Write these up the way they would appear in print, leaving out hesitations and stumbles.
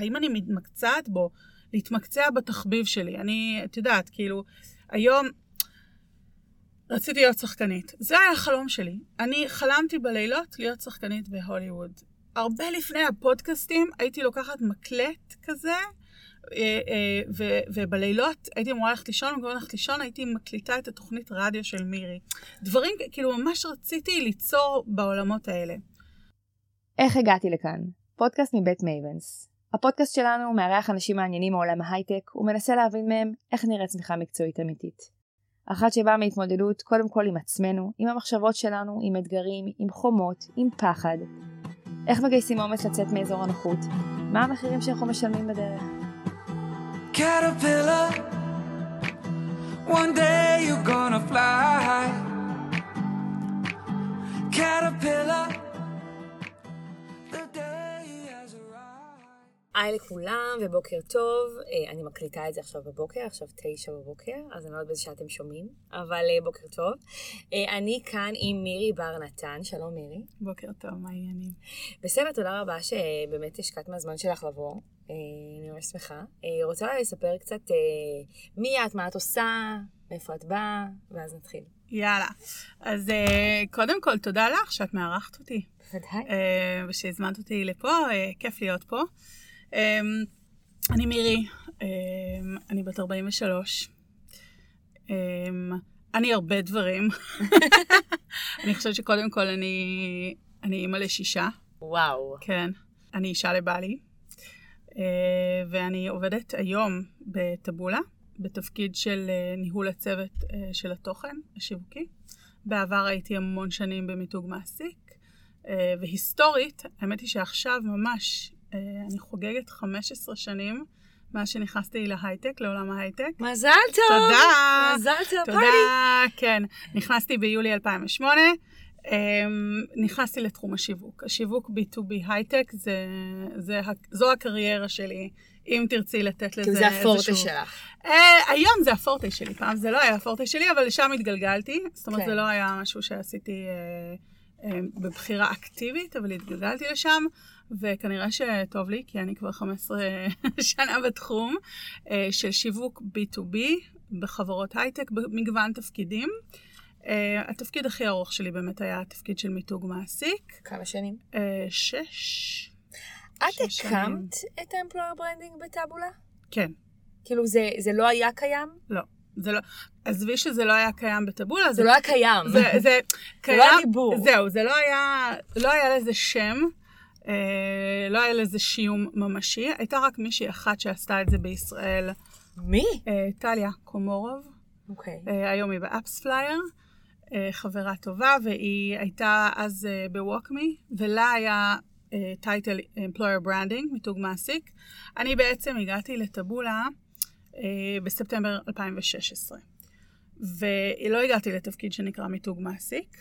האם אני מתמקצעת בו? להתמקצע בתחביב שלי. אני, את יודעת, כאילו, היום רציתי להיות שחקנית. זה היה החלום שלי. אני חלמתי בלילות להיות שחקנית בהוליווד. הרבה לפני הפודקאסטים הייתי לוקחת מקלט כזה, ובלילות הייתי אמורה ללכת לישון, ובגלל ללכת לישון הייתי מקליטה את התוכנית רדיו של מירי. דברים, כאילו, ממש רציתי ליצור בעולמות האלה. איך הגעתי לכאן? פודקאסט מבית מייבנס. הפודקאסט שלנו מארח אנשים מעניינים מעולם ההייטק, ומנסה להבין מהם איך נראית צמיחה מקצועית אמיתית. אחת שבאה מהתמודדות קודם כל עם עצמנו, עם המחשבות שלנו, עם אתגרים, עם חומות, עם פחד. איך מגייסים אומץ לצאת מאזור הנוחות? מה המחירים שאנחנו משלמים בדרך? Caterpillar, one day you're gonna fly. Caterpillar. היי לכולם ובוקר טוב, אני מקליטה את זה עכשיו בבוקר, עכשיו 9:00, אז אני לא יודעת באיזה שעה אתם שומעים, אבל בוקר טוב. אני כאן עם מירי בר נתן, שלום מירי. בוקר טוב, מה העניינים? בסדר, תודה רבה שבאמת השקעת מהזמן שלך לבוא, אני ממש שמחה. רוצה לספר קצת מי את, מה את עושה, מאיפה את באה, ואז נתחיל. יאללה, אז קודם כל תודה לך שאת מארחת אותי. בוודאי. ושהזמנת אותי לפה, כיף להיות פה. אני מירי, אני בת 43, אני הרבה דברים, אני חושבת שקודם כל אני אימא ל6, וואו, כן, אני אישה לבעלי, ואני עובדת היום בטבולה, בתפקיד של ניהול הצוות של התוכן השיווקי, בעבר הייתי המון שנים במיתוג מעסיק, והיסטורית, האמת היא שעכשיו ממש אני חוגגת 15 שנים מאז שנכנסתי להייטק, לעולם ההייטק. מזל טוב! תודה! מזל טוב, תודה, פאלי! כן. נכנסתי ביולי 2008, נכנסתי לתחום השיווק. השיווק B2B הייטק, זו הקריירה שלי, אם תרצי לתת לזה איזשהו... זה הפורטה שלך. היום זה הפורטה שלי, פעם זה לא היה הפורטה שלי, אבל לשם התגלגלתי, זאת אומרת זה לא היה משהו שעשיתי בבחירה אקטיבית, אבל התגלגלתי לשם, וכנראה שטוב לי, כי אני כבר 15 שנה בתחום של שיווק B2B בחברות הייטק, במגוון תפקידים. התפקיד הכי ארוך שלי באמת היה התפקיד של מיתוג מעסיק. כמה שנים? 6. את הקמת את האמפלויר ברנדינג בטאבולה? כן. כאילו זה לא היה קיים? לא. זה לא, עזבי שזה לא היה קיים בטבולה. זה לא היה קיים. זה לא הדיבור. זהו, זה לא היה לזה שם, לא היה לזה שיום ממשי. הייתה רק מישהי אחת שעשתה את זה בישראל. מי? טליה קומורוב. אוקיי. היום היא באפס פלייר, חברה טובה, והיא הייתה אז בווקמי, ולה היה טייטל Employer Branding, מיתוג מעסיק. אני בעצם הגעתי לטבולה, בספטמבר 2016. ולא הגעתי לתפקיד שנקרא מיתוג מעסיק.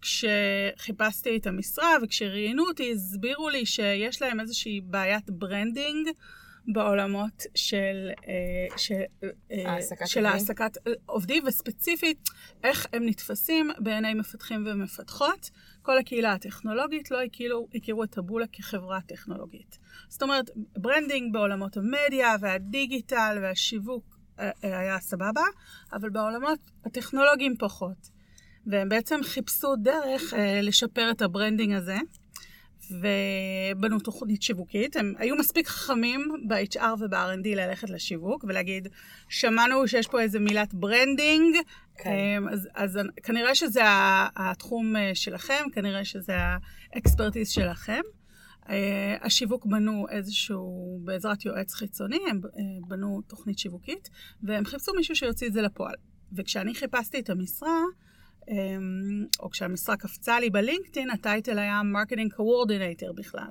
כשחיפשתי את המשרה וכשראיינו אותי, הסבירו לי שיש להם איזושהי בעיית ברנדינג בעולמות של העסקת עובדים, וספציפית איך הם נתפסים בעיני מפתחים ומפתחות. כל הקהילה הטכנולוגית לא הכירו את טבולה כחברה טכנולוגית. זאת אומרת, ברנדינג בעולמות המדיה והדיגיטל והשיווק היה סבבה, אבל בעולמות הטכנולוגיים פחות. והם בעצם חיפשו דרך לשפר את הברנדינג הזה. ובנו תוכנית שיווקית, הם היו מספיק חכמים ב-HR וב-R&D ללכת לשיווק, ולהגיד, שמענו שיש פה איזה מילת ברנדינג, אז כנראה שזה התחום שלכם, כנראה שזה האקספרטיז שלכם. השיווק בנו איזשהו, בעזרת יועץ חיצוני, הם בנו תוכנית שיווקית, והם חיפשו מישהו שיוציא את זה לפועל. וכשאני חיפשתי את המשרה, או כשהמשרה קפצה לי בלינקדאין, הטייטל היה מרקטינג קואורדינטור בכלל,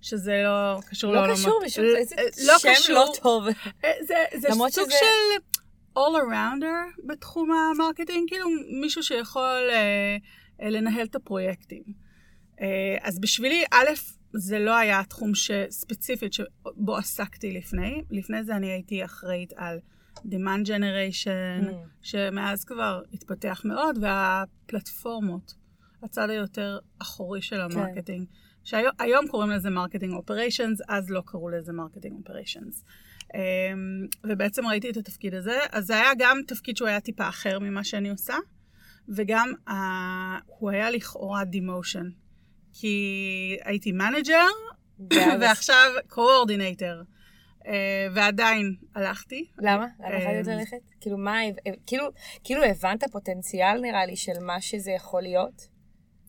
שזה לא קשור לעולמות. לא קשור, משום שם לא טוב. זה סוג של all-arounder בתחום המרקטינג, כאילו מישהו שיכול לנהל את הפרויקטים. אז בשבילי, א', זה לא היה התחום ספציפית שבו עסקתי לפני. לפני זה אני הייתי אחראית על demand generation, שמאז כבר התפתח מאוד, והפלטפורמות, הצד היותר אחורי של המרקטינג, שהיום קוראים לזה מרקטינג אופריישנס, אז לא קראו לזה מרקטינג אופריישנס. ובעצם ראיתי את התפקיד הזה, אז זה היה גם תפקיד שהוא היה טיפה אחר ממה שאני עושה, וגם הוא היה לכאורה דימושן, כי הייתי מנג'ר, ועכשיו קואורדינטור. ועדיין הלכתי. למה? למה חייבת ללכת? כאילו מה, כאילו הבנת הפוטנציאל נראה לי של מה שזה יכול להיות?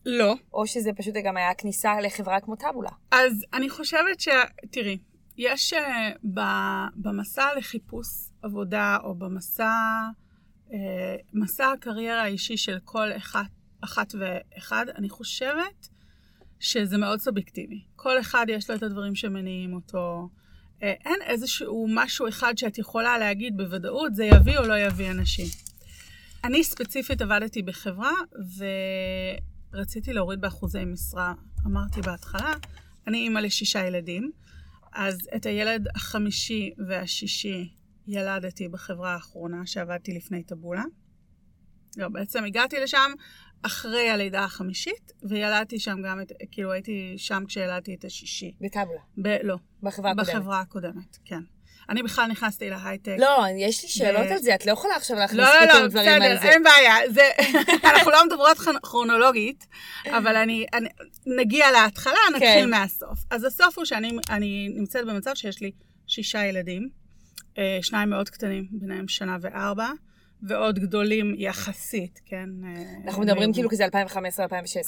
לא. או שזה פשוט גם היה כניסה לחברה כמו טאבולה? אז אני חושבת תראי, יש במסע לחיפוש עבודה, או במסע הקריירה האישי של כל אחת ואחד, אני חושבת שזה מאוד סובייקטיבי. כל אחד יש לו את הדברים שמניעים אותו, אין איזשהו משהו אחד שאת יכולה להגיד בוודאות, זה יביא או לא יביא אנשים. אני ספציפית עבדתי בחברה, ורציתי להוריד באחוזי משרה, אמרתי בהתחלה, אני אימא ל6 ילדים, אז את הילד החמישי והשישי ילדתי בחברה האחרונה, שעבדתי לפני טבולה. לא, בעצם הגעתי לשם אחרי הלידה החמישית, וילדתי שם גם את, כאילו הייתי שם כשילדתי את השישי. בטבולה? לא. בחברה הקודמת? בחברה הקודמת, כן. אני בכלל נכנסתי להי-טק. לא, יש לי שאלות על זה, את לא יכולה עכשיו להכניס את הדברים על זה. לא, בסדר, אין בעיה. זה, אנחנו לא מדברות כרונולוגית, אבל אני נגיע להתחלה, נתחיל מהסוף. אז הסוף הוא שאני נמצאת במצב שיש לי 6 ילדים, 2 מאוד קטנים, ביניהם 1 ו4, ועוד גדולים יחסית, כן? אנחנו מדברים כאילו כזה 2015-2016.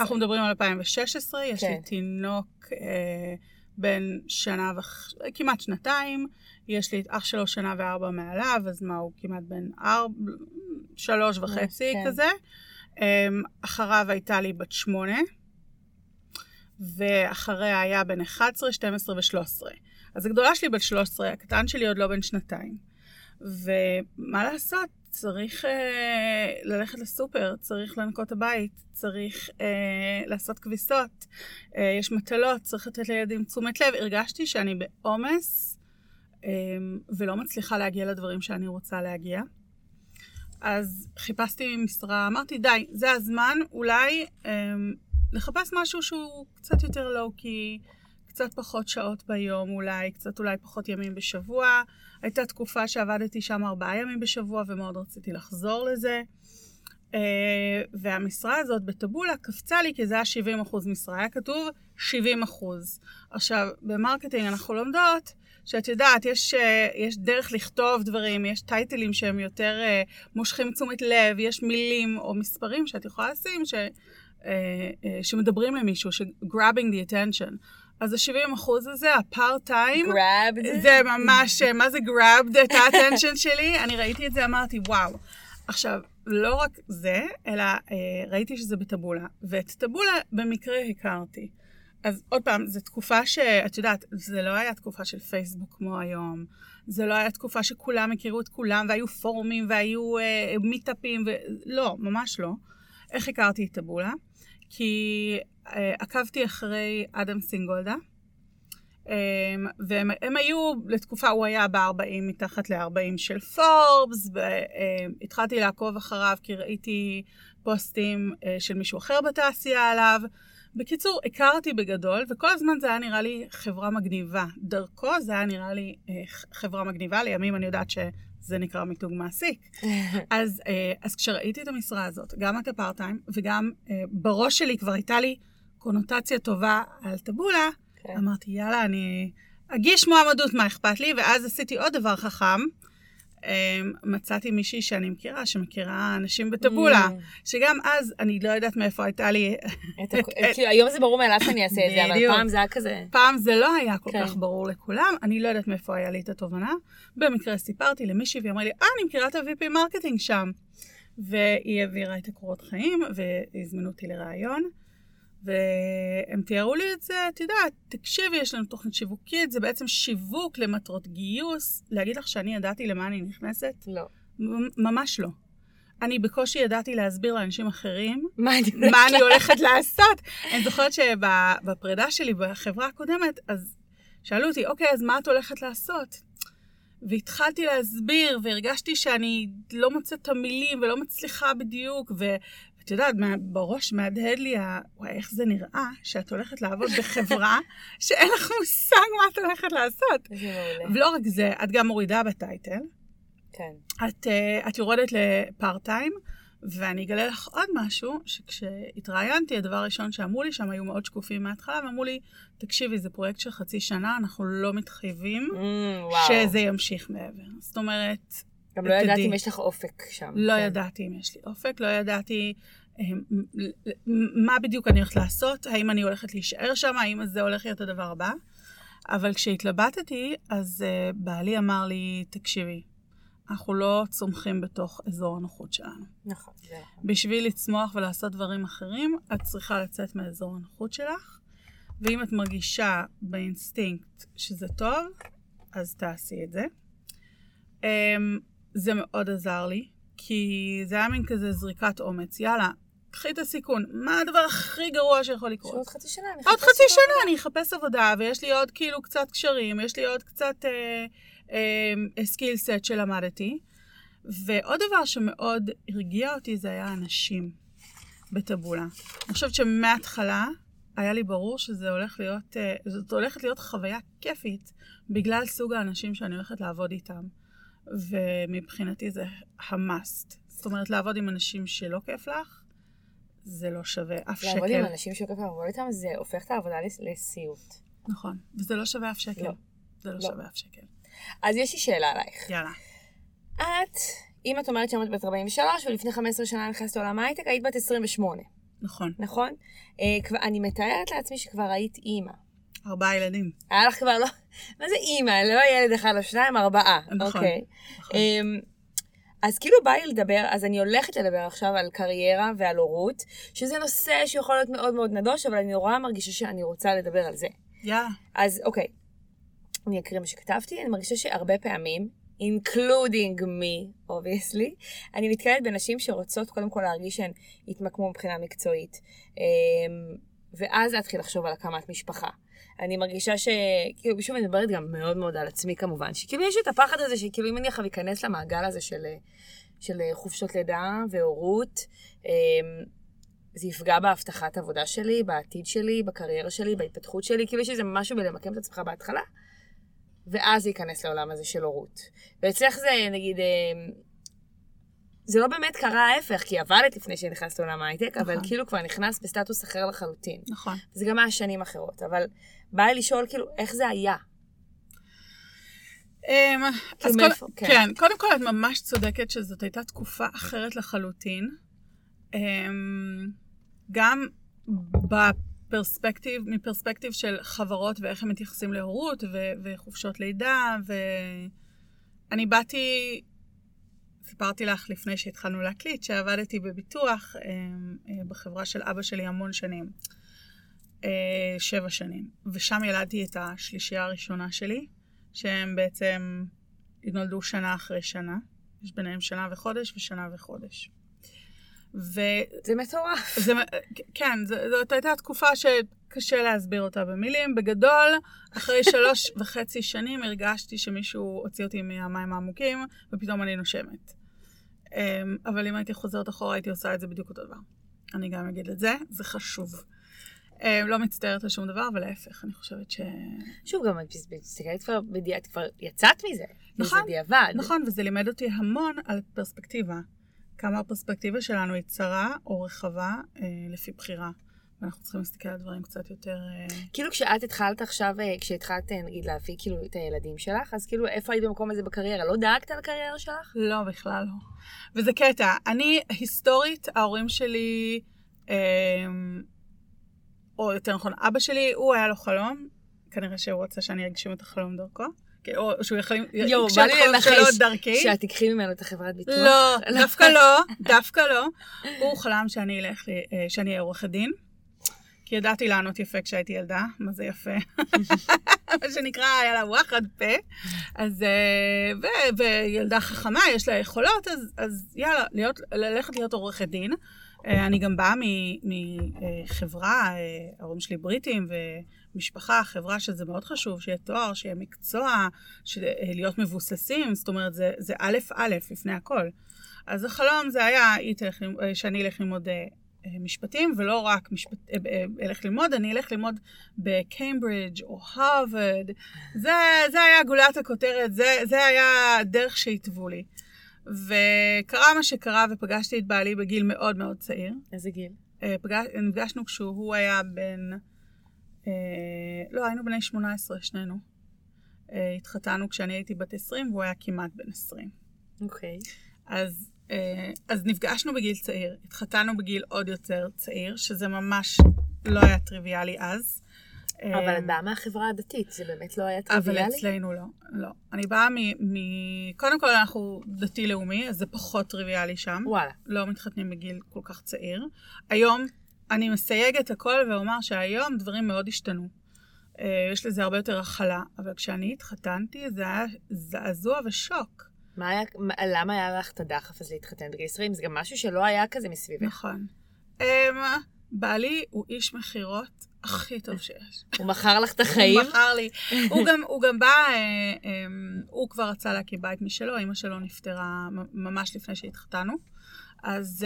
אנחנו מדברים על 2016, יש לי תינוק בין שנה כמעט 2, יש לי את אח שלו 1 ו4 מעליו, אז מה הוא כמעט בין 3.5 כזה. אחריו הייתה לי בת 8, ואחריה היה בין 11, 12 ו-13. אז הגדולה שלי בת 13, הקטן שלי עוד לא בין 2. ומה לעשות? צריך ללכת לסופר, צריך לנקות הבית, צריך לעשות כביסות, יש מטלות, צריך לתת לילדים תשומת לב. הרגשתי שאני בעומס, ולא מצליחה להגיע לדברים שאני רוצה להגיע. אז חיפשתי משרה, אמרתי, די, זה הזמן, אולי לחפש משהו שהוא קצת יותר לואו-קי, קצת פחות שעות ביום, אולי פחות ימים בשבוע. הייתה תקופה שעבדתי שם 4 ימים בשבוע, ומאוד רציתי לחזור לזה. והמשרה הזאת בטבולה קפצה לי, כי זה היה 70% משרה. היה כתוב 70%. עכשיו, במרקטינג אנחנו לומדות, שאת יודעת, יש דרך לכתוב דברים, יש טייטלים שהם יותר מושכים תשומת לב, יש מילים או מספרים שאת יכולה לשים, שמדברים למישהו, ש-grabbing the attention. אז ה-70% הזה, הפארט-טיים, זה ממש, מה זה grabbed את האטנשן שלי? אני ראיתי את זה, אמרתי, וואו. עכשיו, לא רק זה, אלא ראיתי שזה בטבולה, ואת טבולה במקרה הכרתי. אז עוד פעם, זו תקופה שאת יודעת, זה לא היה תקופה של פייסבוק כמו היום, זה לא היה תקופה שכולם הכירו את כולם, והיו פורומים, והיו מיטאפים, לא, ממש לא. איך הכרתי את טבולה? כי עקבתי אחרי אדם סינגולדה, והם היו, לתקופה הוא היה ב-40, מתחת ל-40 של פורבס, והתחלתי לעקוב אחריו כי ראיתי פוסטים של מישהו אחר בתעשייה עליו. בקיצור, הכרתי בגדול, וכל הזמן זה היה נראה לי חברה מגניבה. דרכו זה היה נראה לי חברה מגניבה, לימים אני יודעת שזה נקרא מיתוג מעסיק. אז כשראיתי את המשרה הזאת, גם את הפארט-טיים, וגם בראש שלי כבר הייתה לי קונוטציה טובה על טבולה, אמרתי, יאללה, אני אגיש מועמדות, מה אכפת לי? ואז עשיתי עוד דבר חכם, מצאתי מישהי שאני מכירה, שמכירה אנשים בטבולה, שגם אז אני לא יודעת מאיפה הייתה לי. היום זה ברור מאליו שאני אעשה את זה, אבל פעם זה היה כזה. פעם זה לא היה כל כך ברור לכולם, אני לא יודעת מאיפה היה לי את התובנה. במקרה סיפרתי למישהי ואמרה לי, אני מכירה את ה-VP מרקטינג שם. והיא העבירה את הקורות חיים, והזמינו אותי לראיון, והם תיארו לי את זה, תדעת, תקשיבי, יש לנו תוכנית שיווקית, זה בעצם שיווק למטרות גיוס. להגיד לך שאני ידעתי למה אני נכנסת? לא. ממש לא. אני בקושי ידעתי להסביר לאנשים אחרים מה אני הולכת לעשות. אני זוכרת שבפרידה שלי, בחברה הקודמת, אז שאלו אותי, אוקיי, אז מה את הולכת לעשות? והתחלתי להסביר, והרגשתי שאני לא מוצאת את המילים, ולא מצליחה בדיוק, את יודעת, בראש מהדהד לי, איך זה נראה שאת הולכת לעבוד בחברה שאין לך מושג מה את הולכת לעשות. ולא רק זה, את גם מורידה בטייטל. כן. את יורדת לפארט-טיים, ואני אגלה לך עוד משהו, שכשהתראיינתי, הדבר הראשון שאמרו לי, שם היו מאוד שקופים מההתחלה, ואמרו לי, תקשיבי, זה פרויקט של חצי שנה, אנחנו לא מתחייבים שזה ימשיך מעבר. זאת אומרת... גם לא ידעתי אם יש לך אופק שם. לא ידעתי אם יש לי אופק, לא ידעתי מה בדיוק אני הולכת לעשות, האם אני הולכת להישאר שם, האם זה הולך להיות הדבר הבא. אבל כשהתלבטתי, אז בעלי אמר לי, תקשיבי, אנחנו לא צומחים בתוך אזור הנוחות שלנו. נכון. בשביל לצמוח ולעשות דברים אחרים, את צריכה לצאת מאזור הנוחות שלך, ואם את מרגישה באינסטינקט שזה טוב, אז תעשי את זה. זה מאוד עזר לי, כי זה היה מין כזה זריקת אומץ. יאללה, קחי את הסיכון. מה הדבר הכי גרוע שיכול לקרות? שעוד חצי שנה. עוד חצי שנה אני אחפש עבודה, ויש לי עוד כאילו קצת קשרים, יש לי עוד קצת סקיל סט שלמדתי. ועוד דבר שמאוד הרגיע אותי זה היה אנשים בטבולה. אני חושבת שמההתחלה היה לי ברור שזה הולך להיות, זאת הולכת להיות חוויה כיפית, בגלל סוג האנשים שאני הולכת לעבוד איתם. ומבחינתי זה המאסט. זאת אומרת, לעבוד עם אנשים שלא כיף לך, זה לא שווה אף שקל. לעבוד עם אנשים שלא כיף לעבוד איתם, זה הופך את העבודה לסיוט. נכון, וזה לא שווה אף שקל. לא. זה לא שווה אף שקל. אז יש לי שאלה עלייך. יאללה. את, אם את אומרת שעמדת בת 43, ולפני 15 שנה נכנסת לעולם הייטק, היית בת 28. נכון. נכון? אני מתארת לעצמי שכבר היית אימא. 4 ילדים. היה לך כבר לא... מה זה אימא? לא ילד אחד או שניים, 4. נכון. אז כאילו בא לי לדבר, אז אני הולכת לדבר עכשיו על קריירה ועל הורות, שזה נושא שיכול להיות מאוד מאוד נדוש, אבל אני נורא מרגישה שאני רוצה לדבר על זה. יאה. אז אוקיי, אני אקריא מה שכתבתי, אני מרגישה שהרבה פעמים, including me, obviously, אני מתקלת בנשים שרוצות קודם כל להרגיש שהן התמקמו מבחינה מקצועית. ואז להתחיל לחשוב על הקמת משפחה. אני מרגישה שכאילו, בשביל אני מדברת גם מאוד מאוד על עצמי כמובן, שכאילו יש את הפחד הזה שכאילו אם אני אחר להיכנס למעגל הזה של חופשות לידה והורות, זה יפגע בהבטחת עבודה שלי, בעתיד שלי, בקריירה שלי, בהתפתחות שלי, כאילו יש איזה משהו בלמקם את עצמך בהתחלה, ואז להיכנס לעולם הזה של הורות. ואצלך זה נגיד... זה לא באמת קרה ההפך, כי עבדת לפני שנכנסת לעולם ההייטק, אבל כאילו כבר נכנס בסטטוס אחר לחלוטין. נכון. זה גם מהשנים אחרות, אבל בא לי לשאול כאילו, איך זה היה? כן, קודם כל את ממש צודקת שזאת הייתה תקופה אחרת לחלוטין. גם בפרספקטיב, מפרספקטיב של חברות ואיך הם מתייחסים להורות וחופשות לידה, ואני באתי... סיפרתי לך לפני שהתחלנו להקליט, שעבדתי בביטוח בחברה של אבא שלי המון שנים, 7 שנים. ושם ילדתי את השלישייה הראשונה שלי, שהם בעצם נולדו שנה אחרי שנה. יש ביניהם שנה וחודש ושנה וחודש. זה מטורף. כן, זאת הייתה תקופה שקשה להסביר אותה במילים. בגדול, אחרי 3.5 שנים הרגשתי שמישהו הוציא אותי מהמים העמוקים, ופתאום אני נושמת. אבל אם הייתי חוזרת אחורה, הייתי עושה את זה בדיוק אותו דבר. אני גם אגיד את זה, זה חשוב. לא מצטערת לשום דבר, אבל להפך, אני חושבת ש... שוב, גם את כבר יצאת מזה. נכון, נכון, וזה לימד אותי המון על פרספקטיבה. כמה הפרספקטיבה שלנו היא צרה או רחבה לפי בחירה. ואנחנו צריכים להסתכל על דברים קצת יותר... כאילו כשאת התחלת עכשיו, כשהתחלת נגיד להביא כאילו את הילדים שלך, אז כאילו איפה היית במקום הזה בקריירה? לא דאגת על הקריירה שלך? לא, בכלל לא. וזה קטע. אני, היסטורית, ההורים שלי, או יותר נכון, אבא שלי, הוא היה לו חלום, כנראה שהוא רוצה שאני אגשים את החלום דרכו. או שהוא יחלים, כשאת חלום דרכי. שאת תיקחי ממנו את החברת ביטוח. לא, דווקא לא, דווקא לא. הוא חלם שאני אלך, שאני אהיה עורך הדין, כי ידעתי לענות יפה כשהייתי ילדה, מה זה יפה. מה שנקרא, היה לה וואחד פה. אז, וילדה חכמה, יש לה יכולות, אז יאללה, ללכת להיות עורך הדין. אני גם באה מחברה, ההורים שלי בריטים, משפחה, חברה, שזה מאוד חשוב, שיהיה תואר, שיהיה מקצוע, להיות מבוססים, זאת אומרת, זה א' א', לפני הכל. אז החלום זה היה, שאני אלך ללמוד משפטים, ולא רק אלך ללמוד, אני אלך ללמוד בקיימברידג' או הרווארד, זה היה גולת הכותרת, זה היה דרך שהתוו לי. וקרה מה שקרה, ופגשתי את בעלי בגיל מאוד מאוד צעיר. איזה גיל? נפגשנו כשהוא היה היינו בני 18 שנינו. התחתנו כשאני הייתי בת 20, והוא היה כמעט בן 20. אוקיי. אז נפגשנו בגיל צעיר, התחתנו בגיל עוד יותר צעיר, שזה ממש לא היה טריוויאלי אז. אבל את באה מהחברה הדתית, זה באמת לא היה טריוויאלי? אבל אצלנו לא. אני באה קודם כל אנחנו דתי-לאומי, אז זה פחות טריוויאלי שם. וואלה. לא מתחתנים בגיל כל כך צעיר. היום אני מסייגת הכל ואומר שהיום דברים מאוד השתנו. יש לזה הרבה יותר החלה, אבל כשאני התחתנתי זה היה זעזוע ושוק. למה היה לך את הדחף הזה להתחתן בגיל 20? זה גם משהו שלא היה כזה מסביבה. נכון. בעלי הוא איש מחירות הכי טוב שיש. הוא מכר לך את החיים? הוא מכר לי. הוא גם בא, הוא כבר רצה להקים בית משלו, אמא שלו נפטרה ממש לפני שהתחתנו. אז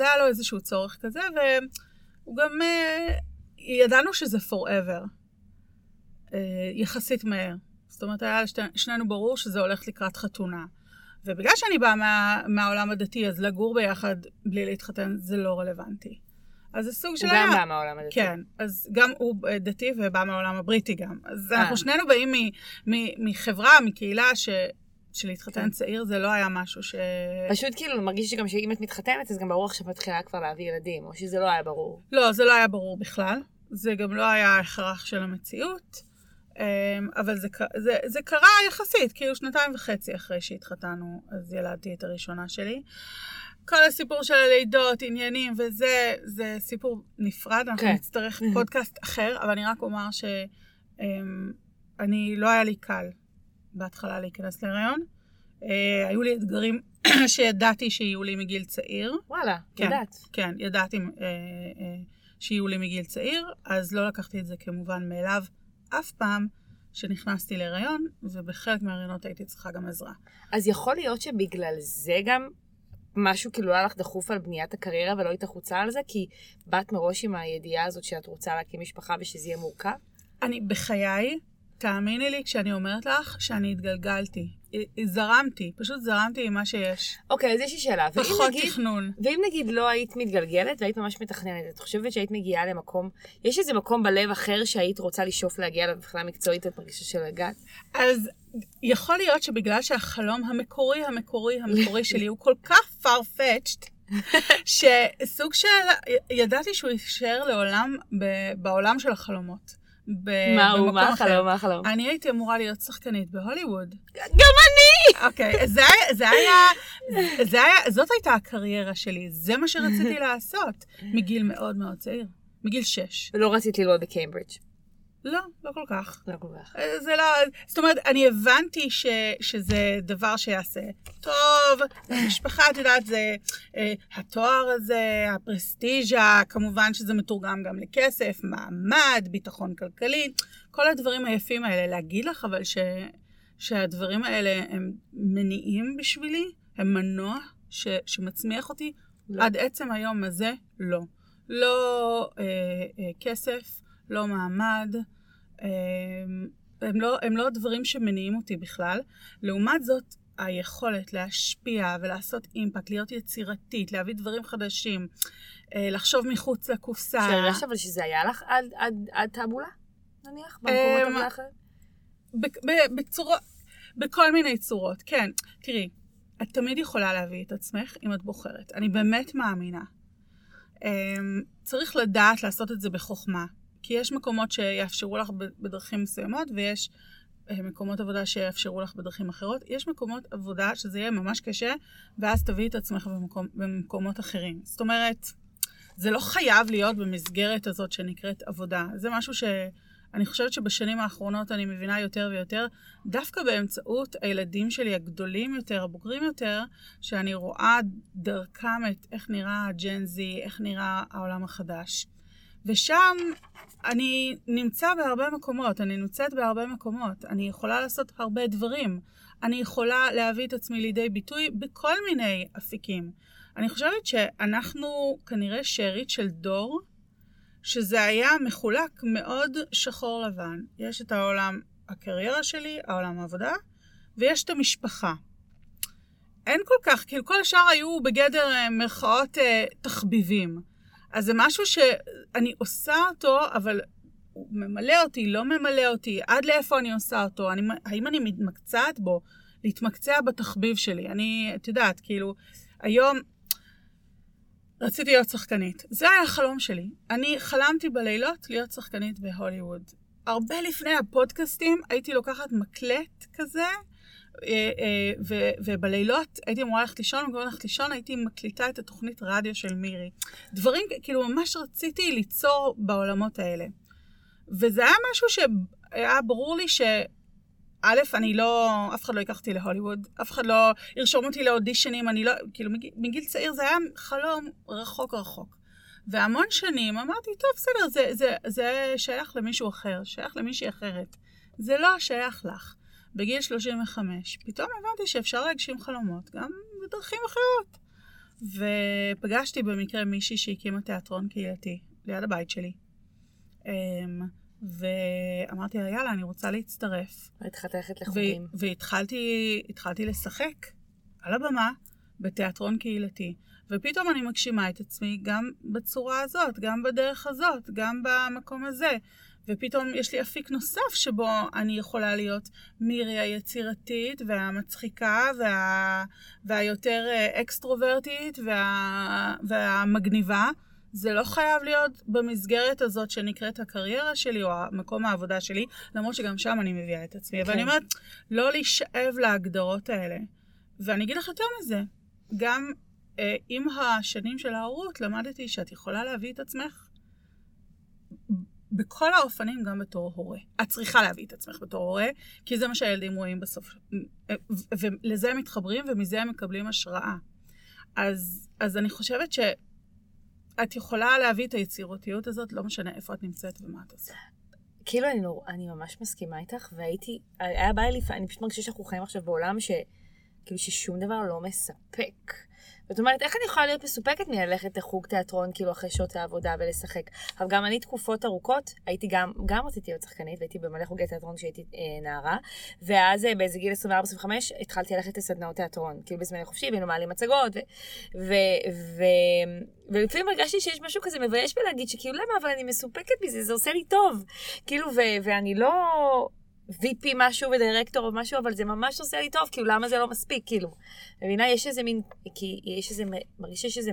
היה לו איזשהו צורך כזה, והוא גם, ידענו שזה forever, יחסית מהר. זאת אומרת, היה שנינו ברור שזה הולך לקראת חתונה. ובגלל שאני באה מהעולם הדתי, אז לגור ביחד בלי להתחתן זה לא רלוונטי. אז הסוג שלה... הוא גם בא מהעולם הדתי. כן, אז גם הוא דתי ובא מהעולם הבריטי גם. אז אנחנו שנינו באים מחברה, מקהילה שלהתחתן צעיר זה לא היה משהו ש... פשוט כאילו מרגיש שגם שאם את מתחתנת, אז גם ברור עכשיו מתחילה כבר להביא ילדים, או שזה לא היה ברור. לא, זה לא היה ברור בכלל. זה גם לא היה הכרח של המציאות. אבל זה קרה יחסית, כאילו 2.5 אחרי שהתחתנו, אז ילדתי את הראשונה שלי. כל הסיפור של הלידות, עניינים וזה, זה סיפור נפרד, אנחנו נצטרך פודקאסט אחר, אבל אני רק אומר לא היה לי קל בהתחלה להיכנס להיריון. היו לי אתגרים שידעתי שיהיו לי מגיל צעיר. וואלה, ידעת. כן, ידעתי שיהיו לי מגיל צעיר, אז לא לקחתי את זה כמובן מאליו. אף פעם שנכנסתי להיריון, ובחלק מההיריונות הייתי צריכה גם עזרה. אז יכול להיות שבגלל זה גם משהו כאילו היה לך דחוף על בניית הקריירה ולא היית חוצה על זה, כי באת מראש עם הידיעה הזאת שאת רוצה להקים משפחה ושזה יהיה מורכב? אני בחיי, תאמיני לי כשאני אומרת לך שאני התגלגלתי, זרמתי, פשוט זרמתי עם מה שיש. אוקיי, אז יש לי שאלה. פחות תכנון. ואם נגיד לא היית מתגלגלת והיית ממש מתכננת, את חושבת שהיית מגיעה למקום, יש איזה מקום בלב אחר שהיית רוצה לשאוף להגיע לבחינה מקצועית, את מרגישה של הגעת? אז יכול להיות שבגלל שהחלום המקורי שלי הוא כל כך far-fetched, שסוג של, ידעתי שהוא יישאר לעולם, בעולם של החלומות. מה החלום? אני הייתי אמורה להיות שחקנית בהוליווד. גם אני! אוקיי, זאת הייתה הקריירה שלי, זה מה שרציתי לעשות, מגיל מאוד מאוד צעיר, מגיל 6. ולא רציתי ללמוד בקיימברידג'? לא, לא כל כך. זאת אומרת, אני הבנתי שזה דבר שיעשה טוב, המשפחה, את יודעת, זה התואר הזה, הפרסטיג'ה, כמובן שזה מתורגם גם לכסף, מעמד, ביטחון כלכלי, כל הדברים היפים האלה. להגיד לך אבל שהדברים האלה הם מניעים בשבילי, הם מנוע שמצמיח אותי, עד עצם היום הזה, לא. לא כסף, לא מעמד, הם לא דברים שמניעים אותי בכלל. לעומת זאת, היכולת להשפיע ולעשות אימפקט, להיות יצירתית, להביא דברים חדשים, לחשוב מחוץ לקופסה. שאלה אבל שזה היה לך עד טאבולה, נניח, במקומות אחרים? בכל מיני צורות, כן. תראי, את תמיד יכולה להביא את עצמך אם את בוחרת. אני באמת מאמינה. צריך לדעת לעשות את זה בחוכמה. כי יש מקומות שיאפשרו לך בדרכים מסוימות, ויש מקומות עבודה שיאפשרו לך בדרכים אחרות. יש מקומות עבודה שזה יהיה ממש קשה, ואז תביא את עצמך במקומות אחרים. זאת אומרת, זה לא חייב להיות במסגרת הזאת שנקראת עבודה. זה משהו שאני חושבת שבשנים האחרונות אני מבינה יותר ויותר, דווקא באמצעות הילדים שלי הגדולים יותר, הבוגרים יותר, שאני רואה דרכם את איך נראה הג'ן זי, איך נראה העולם החדש. ושם אני נמצא בהרבה מקומות, אני נמצאת בהרבה מקומות, אני יכולה לעשות הרבה דברים, אני יכולה להביא את עצמי לידי ביטוי בכל מיני אפיקים. אני חושבת שאנחנו כנראה שארית של דור, שזה היה מחולק מאוד שחור לבן. יש את העולם הקריירה שלי, העולם העבודה, ויש את המשפחה. אין כל כך, כי כל השאר היו בגדר מרכאות תחביבים. אז זה משהו שאני עושה אותו, אבל הוא ממלא אותי, לא ממלא אותי, עד לאיפה אני עושה אותו, האם אני מתמקצעת בו, להתמקצע בתחביב שלי. אני, את יודעת, כאילו, היום רציתי להיות שחקנית. זה היה החלום שלי. אני חלמתי בלילות להיות שחקנית בהוליווד. הרבה לפני הפודקאסטים הייתי לוקחת מקלט כזה, ובלילות הייתי אמורה ללכת לישון, ובגלל הלכת לישון הייתי מקליטה את התוכנית רדיו של מירי. דברים, כאילו ממש רציתי ליצור בעולמות האלה. וזה היה משהו שהיה ברור לי אני לא, אף אחד לא ייקחתי להוליווד, אף אחד לא ירשום אותי לאודישנים, אני לא, כאילו מגיל צעיר זה היה חלום רחוק רחוק. והמון שנים אמרתי, טוב, בסדר, זה שייך למישהו אחר, שייך למישהי אחרת. זה לא שייך לך. בגיל 35, פתאום הבנתי שאפשר להגשים חלומות, גם בדרכים אחרות. ופגשתי במקרה מישהי שהקימה תיאטרון קהילתי, ליד הבית שלי. ואמרתי לה, יאללה, אני רוצה להצטרף. התחלת ללכת לחוגים. והתחלתי לשחק על הבמה בתיאטרון קהילתי. ופתאום אני מגשימה את עצמי גם בצורה הזאת, גם בדרך הזאת, גם במקום הזה. ופתאום יש לי אפיק נוסף שבו אני יכולה להיות מירי היצירתית והמצחיקה והיותר אקסטרוברטית והמגניבה. זה לא חייב להיות במסגרת הזאת שנקראת הקריירה שלי או מקום העבודה שלי, למרות שגם שם אני מביאה את עצמי. ואני אומרת, לא להישאב להגדרות האלה. ואני אגיד לך יותר מזה, גם עם השנים של ההורות למדתי שאת יכולה להביא את עצמך בכל האופנים, גם בתור הורה. את צריכה להביא את עצמך בתור הורה, כי זה מה שהילדים רואים בסוף. ולזה הם מתחברים ומזה הם מקבלים השראה. אז אני חושבת שאת יכולה להביא את היצירותיות הזאת, לא משנה איפה את נמצאת ומה את עושה. כאילו אני ממש מסכימה איתך, היה בא לי, אני פשוט מרגישה שאנחנו חיים עכשיו בעולם ששום דבר לא מספק. זאת אומרת, איך אני יכולה להיות מסופקת מללכת לחוג תיאטרון, כאילו אחרי שעות העבודה ולשחק? אבל גם אני תקופות ארוכות, הייתי גם רציתי להיות שחקנית, והייתי במלא חוגי תיאטרון כשהייתי נערה, ואז באיזה גיל 24-25 התחלתי ללכת לסדנאות תיאטרון, כאילו בזמן חופשי, והיינו מעלים מצגות, ולפעמים הרגשתי שיש משהו כזה מבייש בלהגיד שכאילו למה, אבל אני מסופקת מזה, זה עושה לי טוב, כאילו, ואני לא VP משהו ודירקטור או משהו, אבל זה ממש עושה לי טוב, כאילו למה זה לא מספיק, כאילו. מבינה, יש איזה מין, כי יש איזה, מרגיש שיש איזה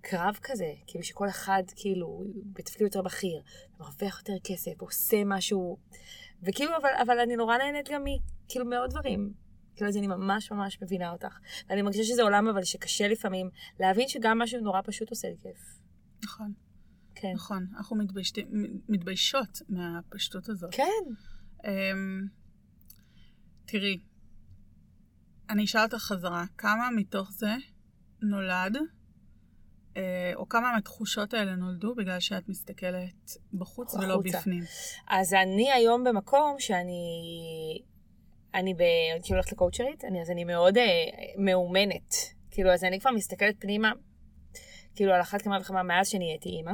קרב כזה, כאילו שכל אחד, כאילו, בתפקיד יותר בכיר, מרוויח יותר כסף, עושה משהו, וכאילו, אבל אני נורא נהנית גם כאילו מאוד דברים. כאילו, אז אני ממש ממש מבינה אותך. ואני מרגישה שזה עולם, אבל שקשה לפעמים להבין שגם משהו נורא פשוט עושה לי כיף. נכון. כן. נכון. אנחנו מתביישות מהפשטות הזאת. כן. תראי, אני אשאל אותך חזרה, כמה מתוך זה נולד, או כמה מהתחושות האלה נולדו, בגלל שאת מסתכלת בחוץ ולא בפנים? אז אני היום במקום שאני כאילו הולכת לקואוצ'רית, אז אני מאוד מאומנת, כאילו, אז אני כבר מסתכלת פנימה, כאילו על אחת כמה וכמה מאז שנהייתי אימא,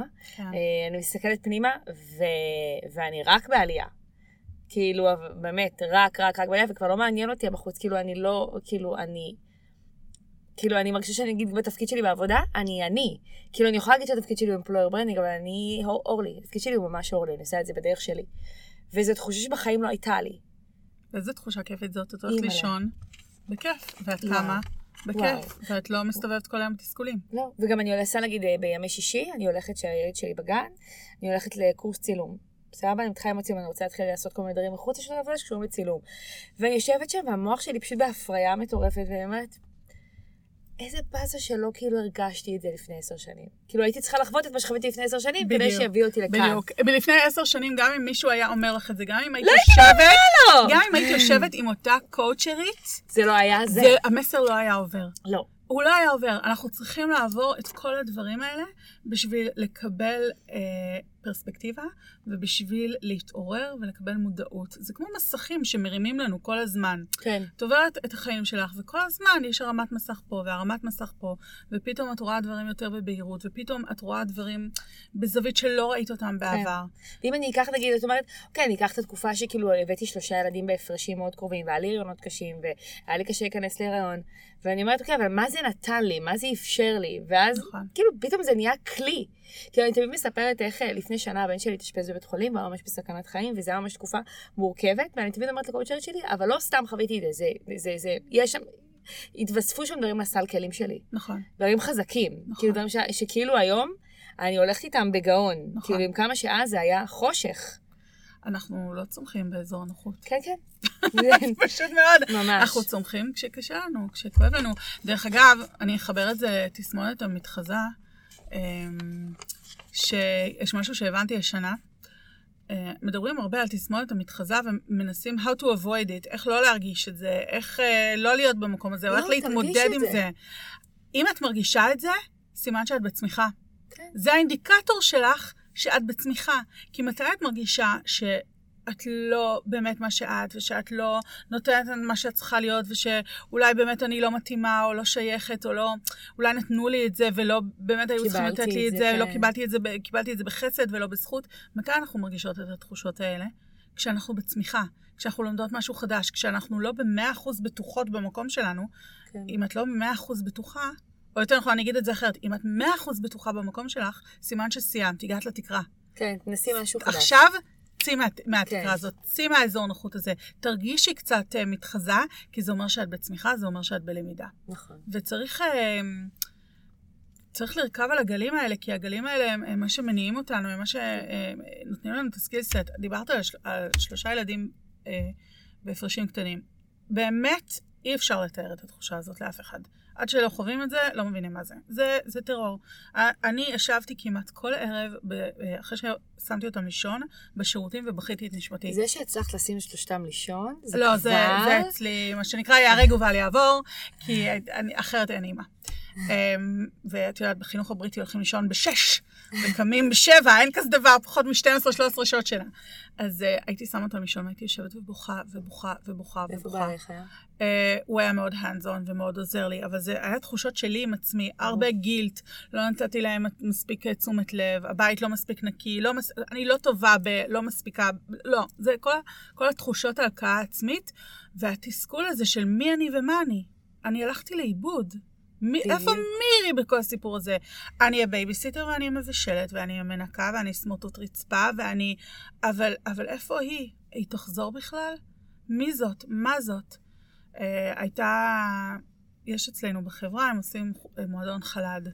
אני מסתכלת פנימה, ואני רק בעלייה. כאילו, באמת, רק בעיה, וכבר לא מעניין אותי בחוץ, כאילו, אני לא, כאילו, אני מרגישה שאני אגיד בתפקיד שלי בעבודה, אני. כאילו, אני יכולה להגיד שהתפקיד שלי הוא employer branding, אבל אני אורלי, התפקיד שלי הוא ממש אורלי, אני עושה את זה בדרך שלי. וזו תחושה שבחיים לא הייתה לי. וזו תחושה כיפית זאת, את הולכת לישון, בכיף, ואת קמה, בכיף, ואת לא מסתובבת כל היום בתסכולים. לא, וגם אני הולכת, נגיד, בימי שישי, אני הולכת שהילד שלי בגן, אני הולכת לקורס צילום. סבבה, אני מתחילה עם עצמי, אני רוצה להתחיל לעשות כל מיני דברים מחוץ לשעות העבודה שקשורים לצילום. ואני יושבת שם, והמוח שלי פשוט בהפריה מטורפת, ואני אומרת, איזה פסה שלא כאילו הרגשתי את זה לפני 10 שנים. כאילו הייתי צריכה לחוות את מה שחוויתי לפני 10 שנים, כדי שיביא אותי לכאן. בדיוק, לפני 10 שנים, גם אם מישהו היה אומר לך את זה, גם אם הייתי יושבת, גם אם הייתי יושבת עם אותה קואוצ'רית, זה לא היה זה. המסר לא היה עובר. לא. הוא לא היה עובר. אנחנו צריכים לעבור את כל הדברים האלה בשביל לקבל פרספקטיבה, ובשביל להתעורר ולקבל מודעות. זה כמו מסכים שמרימים לנו כל הזמן. כן. את עוברת את החיים שלך, וכל הזמן יש הרמת מסך פה, והרמת מסך פה, ופתאום את רואה דברים יותר בבהירות, ופתאום את רואה דברים בזווית שלא ראית אותם בעבר. כן. ואם אני אקח, נגיד, זאת אומרת, אוקיי, אני אקח את התקופה שכאילו הבאתי 3 ילדים בהפרשים מאוד קרובים, והיה לי הריונות קשים, והיה לי קשה להיכנס להיריון, ואני אומרת, אוקיי, אבל מה זה נתן לי? מה זה אפשר לי? ואז, כאילו, פתאום זה נהיה כלי. כאילו, אני תמיד מספרת איך לפני שנה הבן שלי התאשפז בבית חולים, והוא ממש בסכנת חיים, וזו ממש תקופה מורכבת, ואני תמיד אומרת לקואוצ'רית שלי, אבל לא סתם חוויתי את זה, יש שם, התווספו שם דברים לסל כלים שלי. נכון. דברים חזקים. כאילו, דברים שכאילו היום, אני הולכת איתם בגאון. כאילו, עם כמה שעה זה היה חושך. אנחנו לא צומחים באזור הנוחות. כן, כן. פשוט מאוד. ממש. אנחנו צומחים כשקשה לנו, כשכואב לנו. דרך אגב, אני אחבר את זה, תסמונת המתחזה, שיש משהו שהבנתי השנה. מדברים הרבה על תסמונת המתחזה, ומנסים how to avoid it, איך לא להרגיש את זה, איך לא להיות במקום הזה, או איך להתמודד עם זה. אם את מרגישה את זה, סימן שאת בצמיחה. זה האינדיקטור שלך, שאת בצמיחה, כי מתי את מרגישה שאת לא באמת מה שאת, ושאת לא נותנת מה שאת צריכה להיות, ושאולי באמת אני לא מתאימה, או לא שייכת, או לא, אולי נתנו לי את זה, ולא באמת היו צריכים לתת לי את זה, לא קיבלתי את זה בחסד ולא בזכות. מתי אנחנו מרגישות את התחושות האלה? כשאנחנו בצמיחה, כשאנחנו לומדות משהו חדש, כשאנחנו לא ב100% בטוחות במקום שלנו. אם את לא ב100% בטוחה, או יותר נכון, אני אגיד את זה אחרת. אם את 100% בטוחה במקום שלך, סימן שסיימת, הגעת לתקרה. כן, תנסי משהו חדש. עכשיו, צאי מהתקרה הזאת, צאי מהאזור נוחות הזה. תרגישי קצת מתחזה, כי זה אומר שאת בצמיחה, זה אומר שאת בלמידה. נכון. וצריך לרכב על הגלים האלה, כי הגלים האלה הם מה שמניעים אותנו, הם מה שנותנים לנו את הסקילסט. דיברת על 3 ילדים בהפרשים קטנים. באמת אי אפשר לתאר את התחושה הזאת לאף אחד. עד שלא חווים את זה, לא מבינים מה זה. זה טרור. אני ישבתי כמעט כל ערב, אחרי ששמתי אותם לישון, בשירותים ובכיתי את נשמתי. זה שהצלחת לשים 3 לישון, זה כבר... לא, זה אצלי, מה שנקרא, יערג ובל יעבור, כי אחרת אין אימא. ואת יודעת, בחינוך הבריטי הולכים לישון ב6, וקמים ב7, אין כזה דבר, פחות מ12-13 שעות שלה. אז הייתי שמה אותו לישון, הייתי יושבת ובוכה, ובוכה, ובוכה, ובוכה. הוא היה מאוד hands-on ומאוד עוזר לי, אבל זה היה תחושות שלי עם עצמי, הרבה גילט, לא נתתי להם מספיק תשומת לב, הבית לא מספיק נקי, אני לא טובה בלא מספיקה, לא, זה כל התחושות על ההלקאה העצמית, והתסכול הזה של מי אני ומה אני. אני הלכתי לאיבוד. איפה מירי בכל הסיפור הזה? אני הבייביסיטר ואני מבשלת, ואני המנקה, ואני סמוטות רצפה, ואני... אבל איפה היא? היא תחזור בכלל? מי זאת? מה זאת? יש אצלנו בחברה, הם עושים מועדון חלד